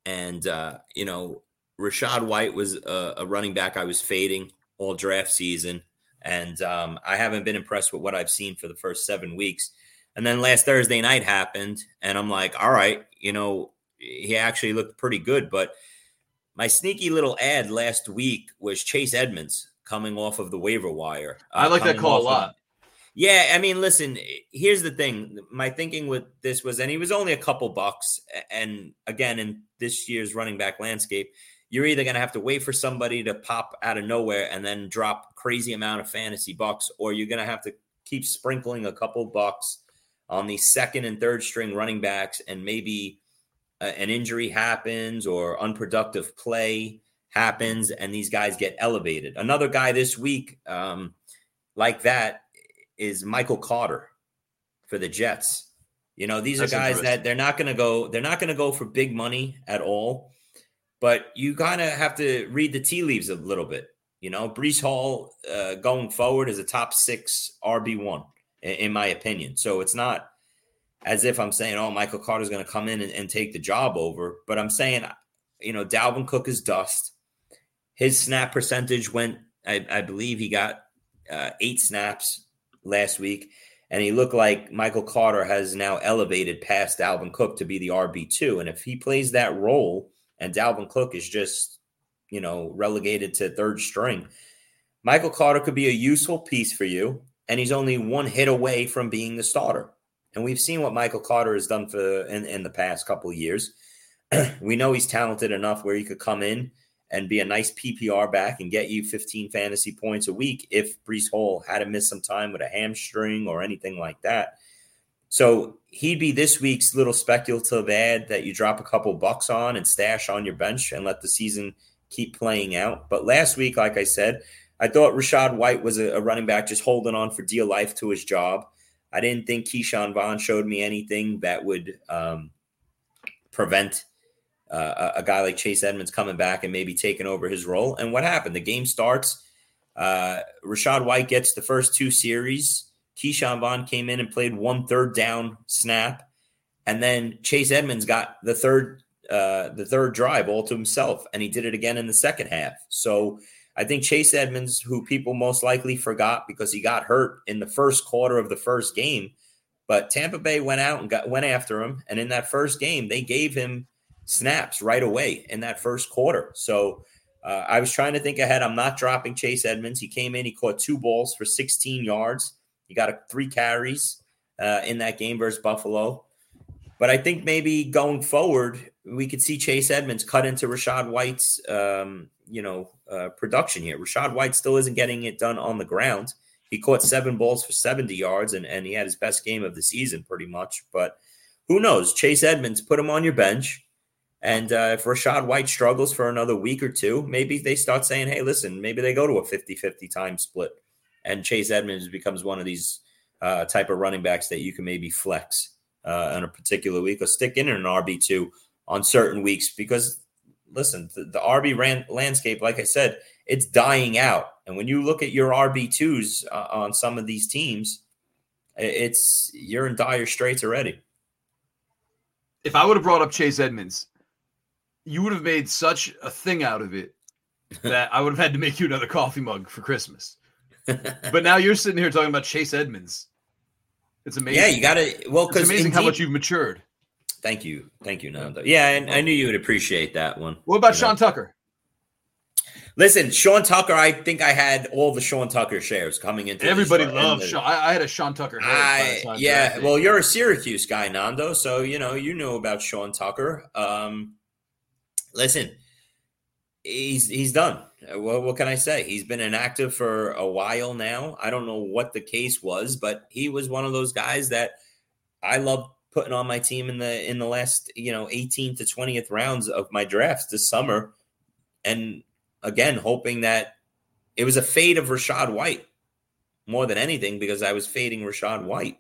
And, uh, you know, Rachaad White was a, a running back I was fading all draft season. And um, I haven't been impressed with what I've seen for the first seven weeks. And then last Thursday night happened, and I'm like, all right, you know, he actually looked pretty good, but my sneaky little ad last week was Chase Edmonds coming off of the waiver wire. Uh, I like that call a lot. Of, yeah, I mean, listen, here's the thing. My thinking with this was, and he was only a couple bucks, and again, in this year's running back landscape, you're either going to have to wait for somebody to pop out of nowhere and then drop crazy amount of fantasy bucks, or you're going to have to keep sprinkling a couple bucks on the second and third string running backs, and maybe uh, an injury happens or unproductive play happens, and these guys get elevated. Another guy this week um, like that is Michael Carter for the Jets. You know, these That's are guys that they're not going to go, they're not going to go for big money at all, but you kind of have to read the tea leaves a little bit. You know, Breece Hall uh, going forward is a top six R B one. In my opinion. So it's not as if I'm saying, oh, Michael Carter's going to come in and, and take the job over. But I'm saying, you know, Dalvin Cook is dust. His snap percentage went, I, I believe he got uh, eight snaps last week. And he looked like Michael Carter has now elevated past Dalvin Cook to be the R B two. And if he plays that role and Dalvin Cook is just, you know, relegated to third string, Michael Carter could be a useful piece for you. And he's only one hit away from being the starter. And we've seen what Michael Carter has done for in, in the past couple of years. We know he's talented enough where he could come in and be a nice P P R back and get you fifteen fantasy points a week if Breece Hall had to miss some time with a hamstring or anything like that. So he'd be this week's little speculative ad that you drop a couple bucks on and stash on your bench and let the season keep playing out. But last week, like I said, I thought Rachaad White was a running back just holding on for dear life to his job. I didn't think Keyshawn Vaughn showed me anything that would um, prevent uh, a guy like Chase Edmonds coming back and maybe taking over his role. And what happened? The game starts. Uh, Rachaad White gets the first two series. Keyshawn Vaughn came in and played one third down snap. And then Chase Edmonds got the third uh, the third drive all to himself, and he did it again in the second half. So I think Chase Edmonds, who people most likely forgot because he got hurt in the first quarter of the first game, but Tampa Bay went out and got, went after him, and in that first game, they gave him snaps right away in that first quarter. So uh, I was trying to think ahead. I'm not dropping Chase Edmonds. He came in, he caught two balls for sixteen yards. He got a, three carries uh, in that game versus Buffalo. But I think maybe going forward, we could see Chase Edmonds cut into Rachaad White's, um, you know, uh, production here. Rachaad White still isn't getting it done on the ground. He caught seven balls for seventy yards, and, and he had his best game of the season pretty much. But who knows? Chase Edmonds, put him on your bench. And uh, if Rachaad White struggles for another week or two, maybe they start saying, hey, listen, maybe they go to a fifty-fifty time split. And Chase Edmonds becomes one of these uh, type of running backs that you can maybe flex uh, on a particular week or stick in an R B two on certain weeks. Because, listen, the, the R B ran, landscape, like I said, it's dying out. And when you look at your R B twos uh, on some of these teams, it's you're in dire straits already. If I would have brought up Chase Edmonds, you would have made such a thing out of it that I would have had to make you another coffee mug for Christmas. But now you're sitting here talking about Chase Edmonds. It's amazing. Yeah, you got to. Well, because it's amazing indeed, how much you've matured. Thank you, thank you, Nando. Yeah, and I, I knew you would appreciate that one. What about you Sean know? Tucker? Listen, Sean Tucker. I think I had all the Sean Tucker shares coming into. Everybody this, loves the, Sean. I, I had a Sean Tucker. I, time yeah. Time. Well, you're a Syracuse guy, Nando, so you know you know about Sean Tucker. Um, listen, he's he's done. Well, what can I say? He's been inactive for a while now. I don't know what the case was, but he was one of those guys that I love putting on my team in the in the last, you know, eighteenth to twentieth rounds of my drafts this summer. And again, hoping that it was a fade of Rachaad White more than anything because I was fading Rachaad White.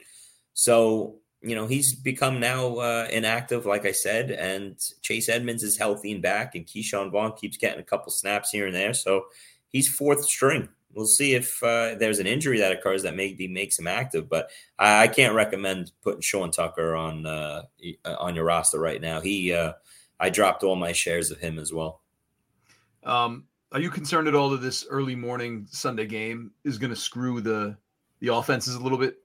So, you know, he's become now uh, inactive, like I said, and Chase Edmonds is healthy and back, and Keyshawn Vaughn keeps getting a couple snaps here and there. So he's fourth string. We'll see if uh, there's an injury that occurs that maybe makes him active, but I, I can't recommend putting Sean Tucker on uh, on your roster right now. He, uh, I dropped all my shares of him as well. Um, are you concerned at all that this early morning Sunday game is going to screw the the offenses a little bit?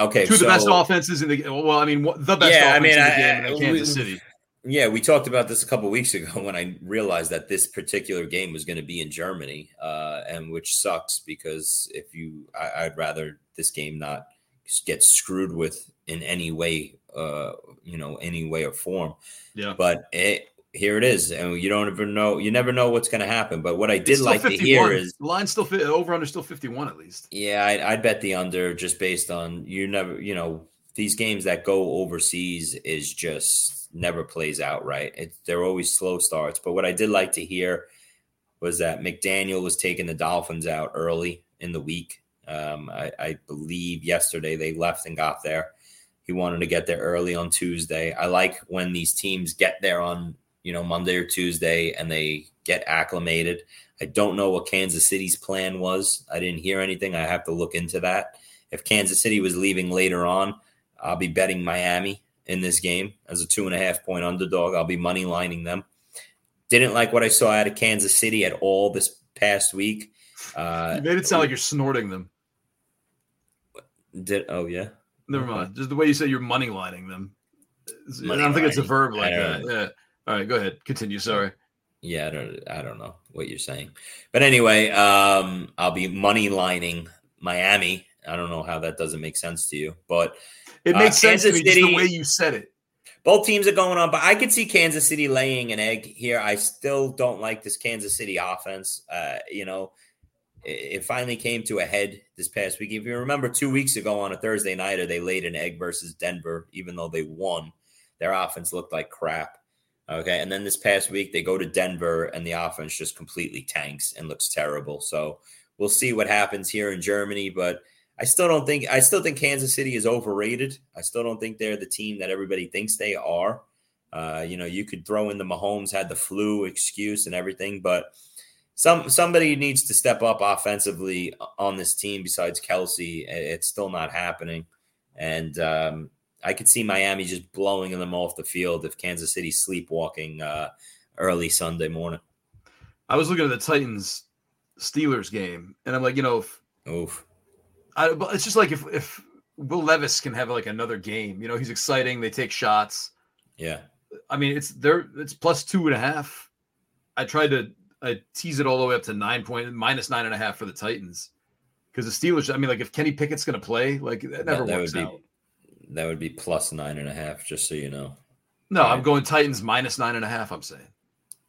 Okay, two of so, the best offenses in the game. Well, I mean, the best yeah, offense I mean, in the game I, in Kansas we, City. Yeah, we talked about this a couple of weeks ago when I realized that this particular game was going to be in Germany, uh, and which sucks because if you, I, I'd rather this game not get screwed with in any way, uh, you know, any way or form. Yeah. But it, here it is, and you don't ever know. You never know what's going to happen. But what I did like fifty-one to hear is the line still fit, over under still fifty-one at least. Yeah, I'd, I'd bet the under just based on you never. You know, these games that go overseas is just never plays out right. It, they're always slow starts. But what I did like to hear was that McDaniel was taking the Dolphins out early in the week. Um, I, I believe yesterday they left and got there. He wanted to get there early on Tuesday. I like when these teams get there on, you know, Monday or Tuesday, and they get acclimated. I don't know what Kansas City's plan was. I didn't hear anything. I have to look into that. If Kansas City was leaving later on, I'll be betting Miami in this game as a two and a half point underdog. I'll be money lining them. Didn't like what I saw out of Kansas City at all this past week. Uh, you made it sound like you're snorting them. Did oh yeah, never mind. Okay. Just the way you said you're money lining them. Money I don't think lining. It's a verb like that. Know. Yeah. All right, go ahead. Continue. Sorry. Yeah, I don't, I don't know what you're saying. But anyway, um, I'll be money lining Miami. I don't know how that doesn't make sense to you, but it makes uh, sense to me just the way you said it. Both teams are going on, but I could see Kansas City laying an egg here. I still don't like this Kansas City offense. Uh, you know, it, it finally came to a head this past week. If you remember, two weeks ago on a Thursday nighter, they laid an egg versus Denver, even though they won. Their offense looked like crap. Okay, and then this past week they go to Denver and the offense just completely tanks and looks terrible. So we'll see what happens here in Germany, but I still don't think I still think Kansas City is overrated. I still don't think they're the team that everybody thinks they are. Uh, you know, you could throw in the Mahomes had the flu excuse and everything, but some somebody needs to step up offensively on this team besides Kelsey. It's still not happening, and um, I could see Miami just blowing them off the field if Kansas City's sleepwalking uh, early Sunday morning. I was looking at the Titans-Steelers game, and I'm like, you know, if, Oof. I, it's just like if, if Will Levis can have like another game, you know, he's exciting. They take shots. Yeah. I mean, it's there. It's plus two and a half. I tried to I tease it all the way up to nine point minus nine and a half for the Titans because the Steelers. I mean, like if Kenny Pickett's going to play, like that never that, works that would out. Be, that would be plus nine and a half. Just so you know. No, right. I'm going Titans minus nine and a half. I'm saying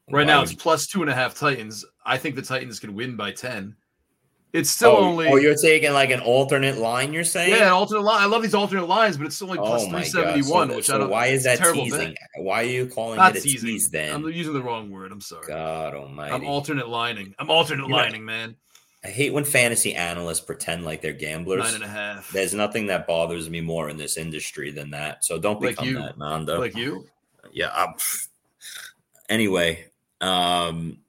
right Why now it's you... plus two and a half Titans. I think the Titans can win by ten. It's still oh, only. Oh, you're taking like an alternate line. You're saying, yeah, an alternate line. I love these alternate lines, but it's still like plus oh three seventy one. So, which so I don't. Why is that teasing? Bet. Why are you calling Not it a teasing. tease? Then I'm using the wrong word. I'm sorry. God Almighty. I'm alternate lining. I'm alternate you lining, know, man. I hate when fantasy analysts pretend like they're gamblers. Nine and a half. There's nothing that bothers me more in this industry than that. So don't become like you. that, Nando. Like you. Yeah. I'm... Anyway. Um...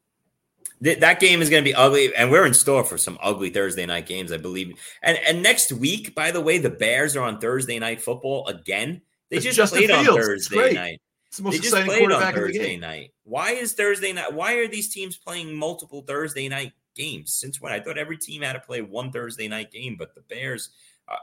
That game is going to be ugly, and we're in store for some ugly Thursday night games, I believe. And and next week, by the way, the Bears are on Thursday night football again. They it's just Justin played Fields. on Thursday it's night. It's the most they exciting just played quarterback on Thursday of the game. night. Why is Thursday night? Why are these teams playing multiple Thursday night games? Since when? I thought every team had to play one Thursday night game, but the Bears,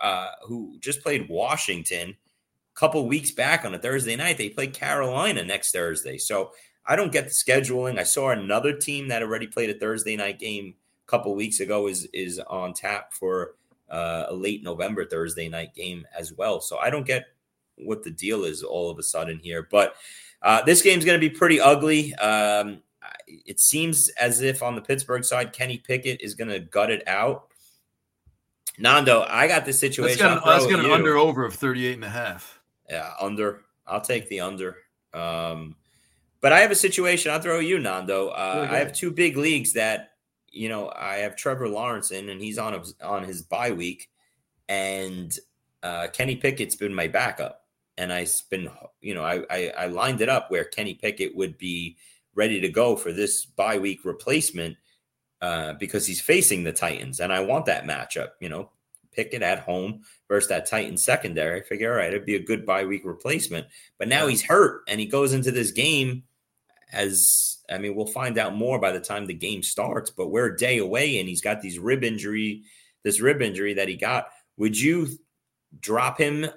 uh, who just played Washington a couple weeks back on a Thursday night, they play Carolina next Thursday. So. I don't get the scheduling. I saw another team that already played a Thursday night game a couple weeks ago is is on tap for uh, a late November Thursday night game as well. So I don't get what the deal is all of a sudden here. But uh, this game's going to be pretty ugly. Um, it seems as if on the Pittsburgh side, Kenny Pickett is going to gut it out. Nando, I got this situation. That's got an, an under-over of thirty-eight and a half. Yeah, under. I'll take the under. Um But I have a situation. I'll throw you, Nando. Uh, I have two big leagues that, you know, I have Trevor Lawrence in, and he's on a, on his bye week. And uh, Kenny Pickett's been my backup. And I've been, you know, I, I, I lined it up where Kenny Pickett would be ready to go for this bye week replacement uh, because he's facing the Titans. And I want that matchup, you know, Pickett at home versus that Titans secondary. I figure, all right, it'd be a good bye week replacement. But now he's hurt, and he goes into this game. As I mean, we'll find out more by the time the game starts, but we're a day away and he's got these rib injury, this rib injury that he got. Would you drop him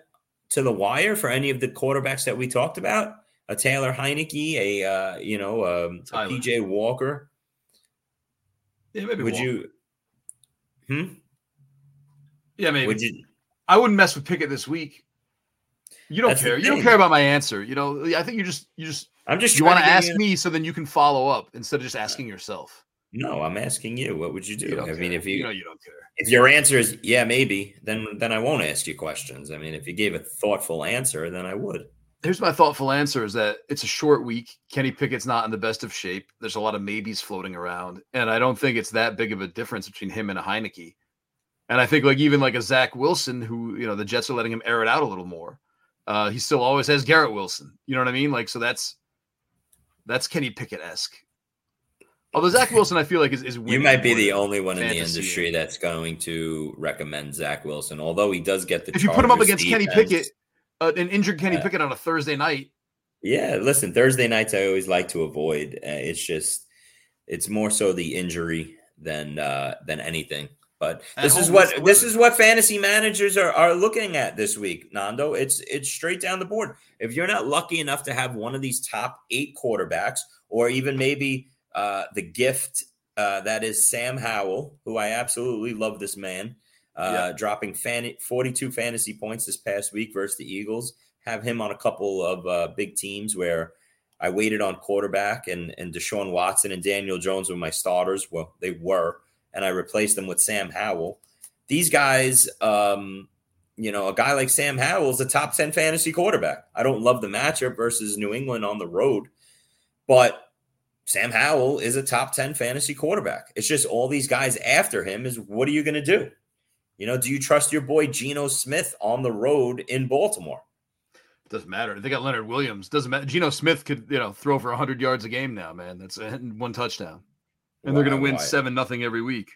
to the wire for any of the quarterbacks that we talked about? A Tyler Heinicke, a, uh, you know, um, a P J Walker. Yeah, maybe Would Walker. you? Hmm? Yeah, maybe. Would you, I wouldn't mess with Pickett this week. You don't care. You don't care about my answer. You know, I think you just, you just, I'm just. You want to ask you... me so then you can follow up instead of just asking yourself. No, I'm asking you. What would you do? You I care. mean, if you, you know, you don't care. If your answer is yeah, maybe, then then I won't ask you questions. I mean, if you gave a thoughtful answer, then I would. Here's my thoughtful answer: is that it's a short week. Kenny Pickett's not in the best of shape. There's a lot of maybes floating around, and I don't think it's that big of a difference between him and a Heinicke. And I think like even like a Zach Wilson, who you know the Jets are letting him air it out a little more. Uh, he still always has Garrett Wilson. You know what I mean? Like so that's. That's Kenny Pickett-esque. Although Zach Wilson, I feel like, is, is winning. You might be the only one in the industry that's going to recommend Zach Wilson, although he does get the If Chargers you put him up against defense. Kenny Pickett, uh, an injured Kenny yeah. Pickett on a Thursday night. Yeah, listen, Thursday nights I always like to avoid. Uh, it's just – it's more so the injury than uh, than anything. But this is what this is what fantasy managers are, are looking at this week, Nando. It's it's straight down the board. If you're not lucky enough to have one of these top eight quarterbacks, or even maybe uh, the gift uh, that is Sam Howell, who I absolutely love this man, uh, yeah. dropping fan- forty-two fantasy points this past week versus the Eagles. Have him on a couple of uh, big teams where I waited on quarterback and, and Deshaun Watson and Daniel Jones were my starters. Well, they were. And I replaced them with Sam Howell. These guys, um, you know, a guy like Sam Howell is a top ten fantasy quarterback. I don't love the matchup versus New England on the road, but Sam Howell is a top ten fantasy quarterback. It's just all these guys after him is what are you going to do? You know, do you trust your boy Geno Smith on the road in Baltimore? Doesn't matter. They got Leonard Williams. Doesn't matter. Geno Smith could, you know, throw for one hundred yards a game now, man. That's one touchdown. And they're going to win seven nothing every week.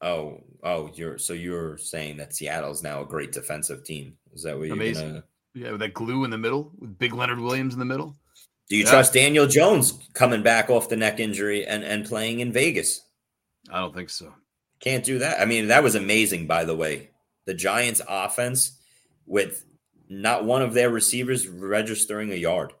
Oh, oh, you're so you're saying that Seattle's now a great defensive team. Is that what you're amazing? Gonna... Yeah, with that glue in the middle, with big Leonard Williams in the middle. Do you yeah. trust Daniel Jones coming back off the neck injury and, and playing in Vegas? I don't think so. Can't do that. I mean, that was amazing, by the way. The Giants offense with not one of their receivers registering a yard.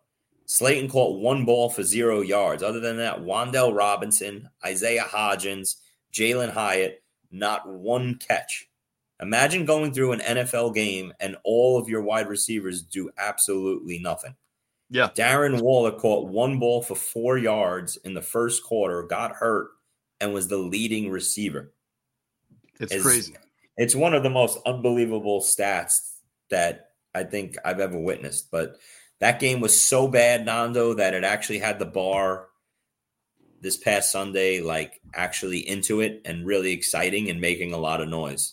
Slayton caught one ball for zero yards. Other than that, Wandell Robinson, Isaiah Hodgins, Jalen Hyatt, not one catch. Imagine going through an N F L game and all of your wide receivers do absolutely nothing. Yeah. Darren Waller caught one ball for four yards in the first quarter, got hurt, and was the leading receiver. It's, it's crazy. It's one of the most unbelievable stats that I think I've ever witnessed. But that game was so bad, Nando, that it actually had the bar this past Sunday, like, actually into it and really exciting and making a lot of noise.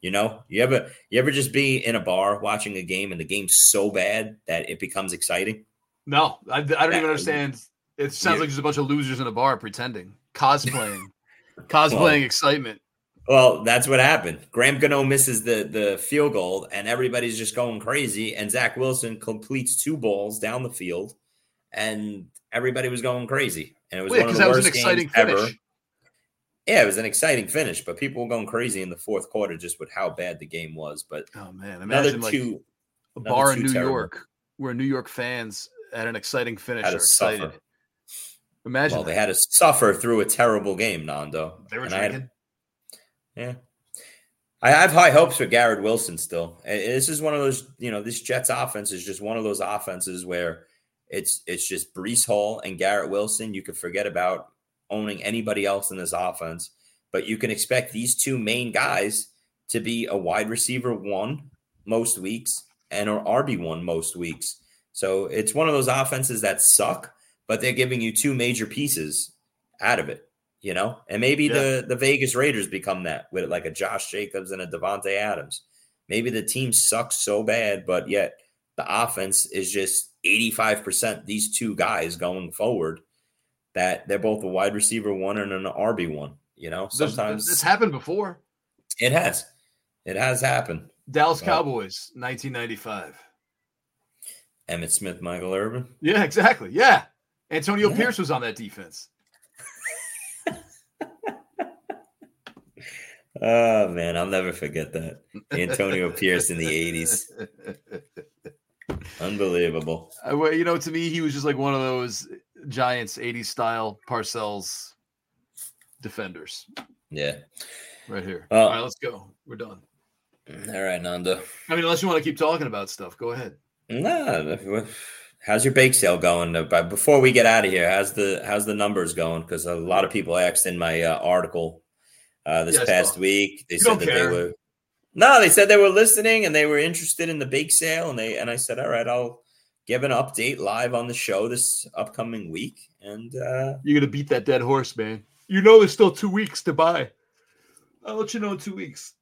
You know, you ever you ever just be in a bar watching a game and the game's so bad that it becomes exciting? No, I, I don't that, even understand. It sounds yeah. like just a bunch of losers in a bar pretending, cosplaying, cosplaying well, excitement. Well, that's what happened. Graham Gano misses the, the field goal and everybody's just going crazy. And Zach Wilson completes two balls down the field and everybody was going crazy. And it was well, one yeah, of the that worst was an exciting games finish. Ever. Yeah, it was an exciting finish, but people were going crazy in the fourth quarter just with how bad the game was. But oh man, imagine another two, like a another bar two in New terrible. York where New York fans had an exciting finish are excited. Suffer. Imagine well, that. They had to suffer through a terrible game, Nando. They were and drinking. I had, yeah, I have high hopes for Garrett Wilson still. And this is one of those, you know, this Jets offense is just one of those offenses where it's it's just Breece Hall and Garrett Wilson. You could forget about owning anybody else in this offense, but you can expect these two main guys to be a wide receiver one most weeks and an R B one most weeks. So it's one of those offenses that suck, but they're giving you two major pieces out of it, you know? And maybe yeah. the, the Vegas Raiders become that with like a Josh Jacobs and a Davante Adams. Maybe the team sucks so bad, but yet the offense is just eighty-five percent these two guys going forward, that they're both a wide receiver one and an R B one. You know, sometimes this, this happened before. It has. It has happened. Dallas so. Cowboys, nineteen ninety-five. Emmitt Smith, Michael Irvin. Yeah, exactly. Yeah. Antonio yeah. Pierce was on that defense. Oh, man. I'll never forget that. Antonio Pierce in the eighties. Unbelievable. I, well, you know, to me, he was just like one of those Giants eighties style Parcells defenders. Yeah. Right here. Uh, All right, let's go. We're done. All right, Nando. I mean, unless you want to keep talking about stuff, go ahead. No. How's your bake sale going? Before we get out of here, how's the how's the numbers going? Because a lot of people asked in my uh, article uh, this yeah, past week. They you said that care. they were No, they said they were listening and they were interested in the bake sale, and they and I said, all right, I'll give an update live on the show this upcoming week. And uh, you're gonna beat that dead horse, man. You know there's still two weeks to buy. I'll let you know in two weeks.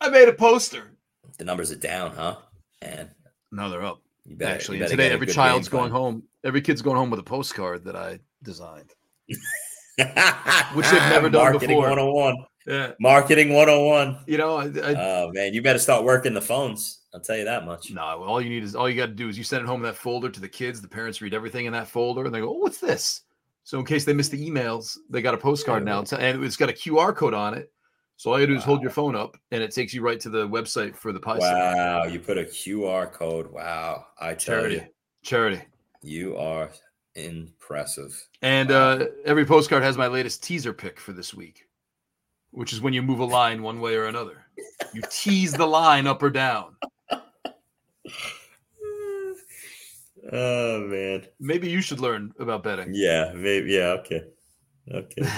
I made a poster. The numbers are down, huh? And no, they're up. You better, Actually, you today every child's going plan. home. Every kid's going home with a postcard that I designed, which they've never done Marketing before. one oh one. Yeah. Marketing one oh one. You know, I, I, oh man, you better start working the phones. I'll tell you that much. No, nah, well, all you need is all you got to do is you send it home in that folder to the kids. The parents read everything in that folder, and they go, "Oh, what's this?" So in case they miss the emails, they got a postcard now, and it's got a Q R code on it. So all you do wow. is hold your phone up, and it takes you right to the website for the pie. Wow, you put a Q R code. Wow, I tell charity, you. charity. You are impressive. And wow. uh, every postcard has my latest teaser pick for this week, which is when you move a line one way or another. You tease the line up or down. Oh, man. Maybe you should learn about betting. Yeah, maybe. Yeah, okay. Okay.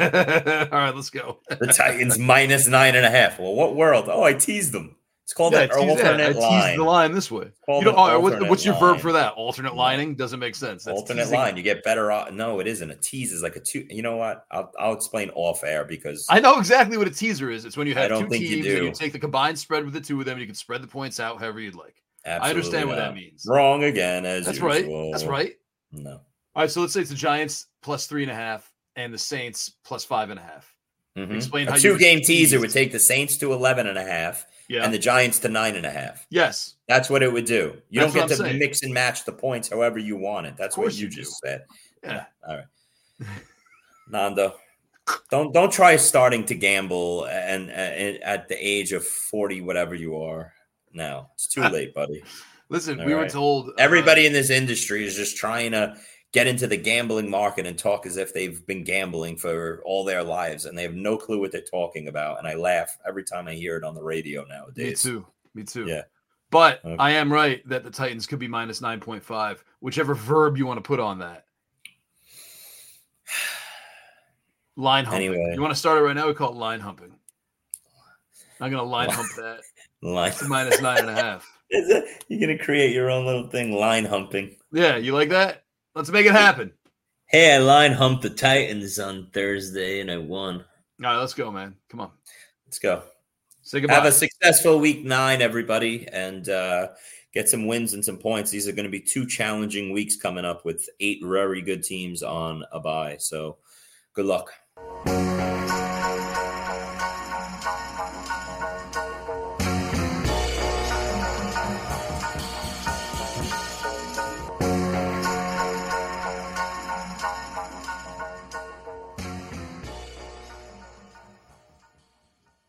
All right, let's go. The Titans minus nine and a half. Well, what world? Oh, I teased them. It's called yeah, an alternate line. I teased the line this way. You know, oh, what, what's your line. verb for that? Alternate lining doesn't make sense. That's alternate teasing. Line. You get better off. No, it isn't. A tease is like a two. You know what? I'll, I'll explain off air because I know exactly what a teaser is. It's when you have two teams you and you take the combined spread with the two of them. And you can spread the points out however you'd like. Absolutely I understand not. What that means. Wrong again. As That's usual. right. That's right. No. All right. So let's say it's the Giants plus three and a half and the Saints plus five and a half. Mm-hmm. Explain a how two you game teaser would take the Saints to eleven and a half. yeah. and the Giants to nine and a half. Yes. That's what it would do. You That's don't get to saying. mix and match the points however you want it. That's what you, you just do. said. Yeah. All right. Nando, don't don't try starting to gamble and, and at the age of forty, whatever you are. No, it's too late, buddy. Listen, All we right. were told. Everybody uh, in this industry is just trying to get into the gambling market and talk as if they've been gambling for all their lives, and they have no clue what they're talking about. And I laugh every time I hear it on the radio nowadays. Me too. Me too. Yeah. But okay. I am right that the Titans could be minus nine point five, whichever verb you want to put on that. Line humping. Anyway. You want to start it right now? We call it line humping. I'm going to line hump that. Line. It's minus nine and a half. Is it? You're going to create your own little thing, line humping. Yeah, you like that? Let's make it happen. Hey, I line humped the Titans on Thursday, and I won. All right, let's go, man. Come on. Let's go. Say goodbye. Have a successful week nine, everybody, and uh, get some wins and some points. These are going to be two challenging weeks coming up with eight very good teams on a bye. So good luck.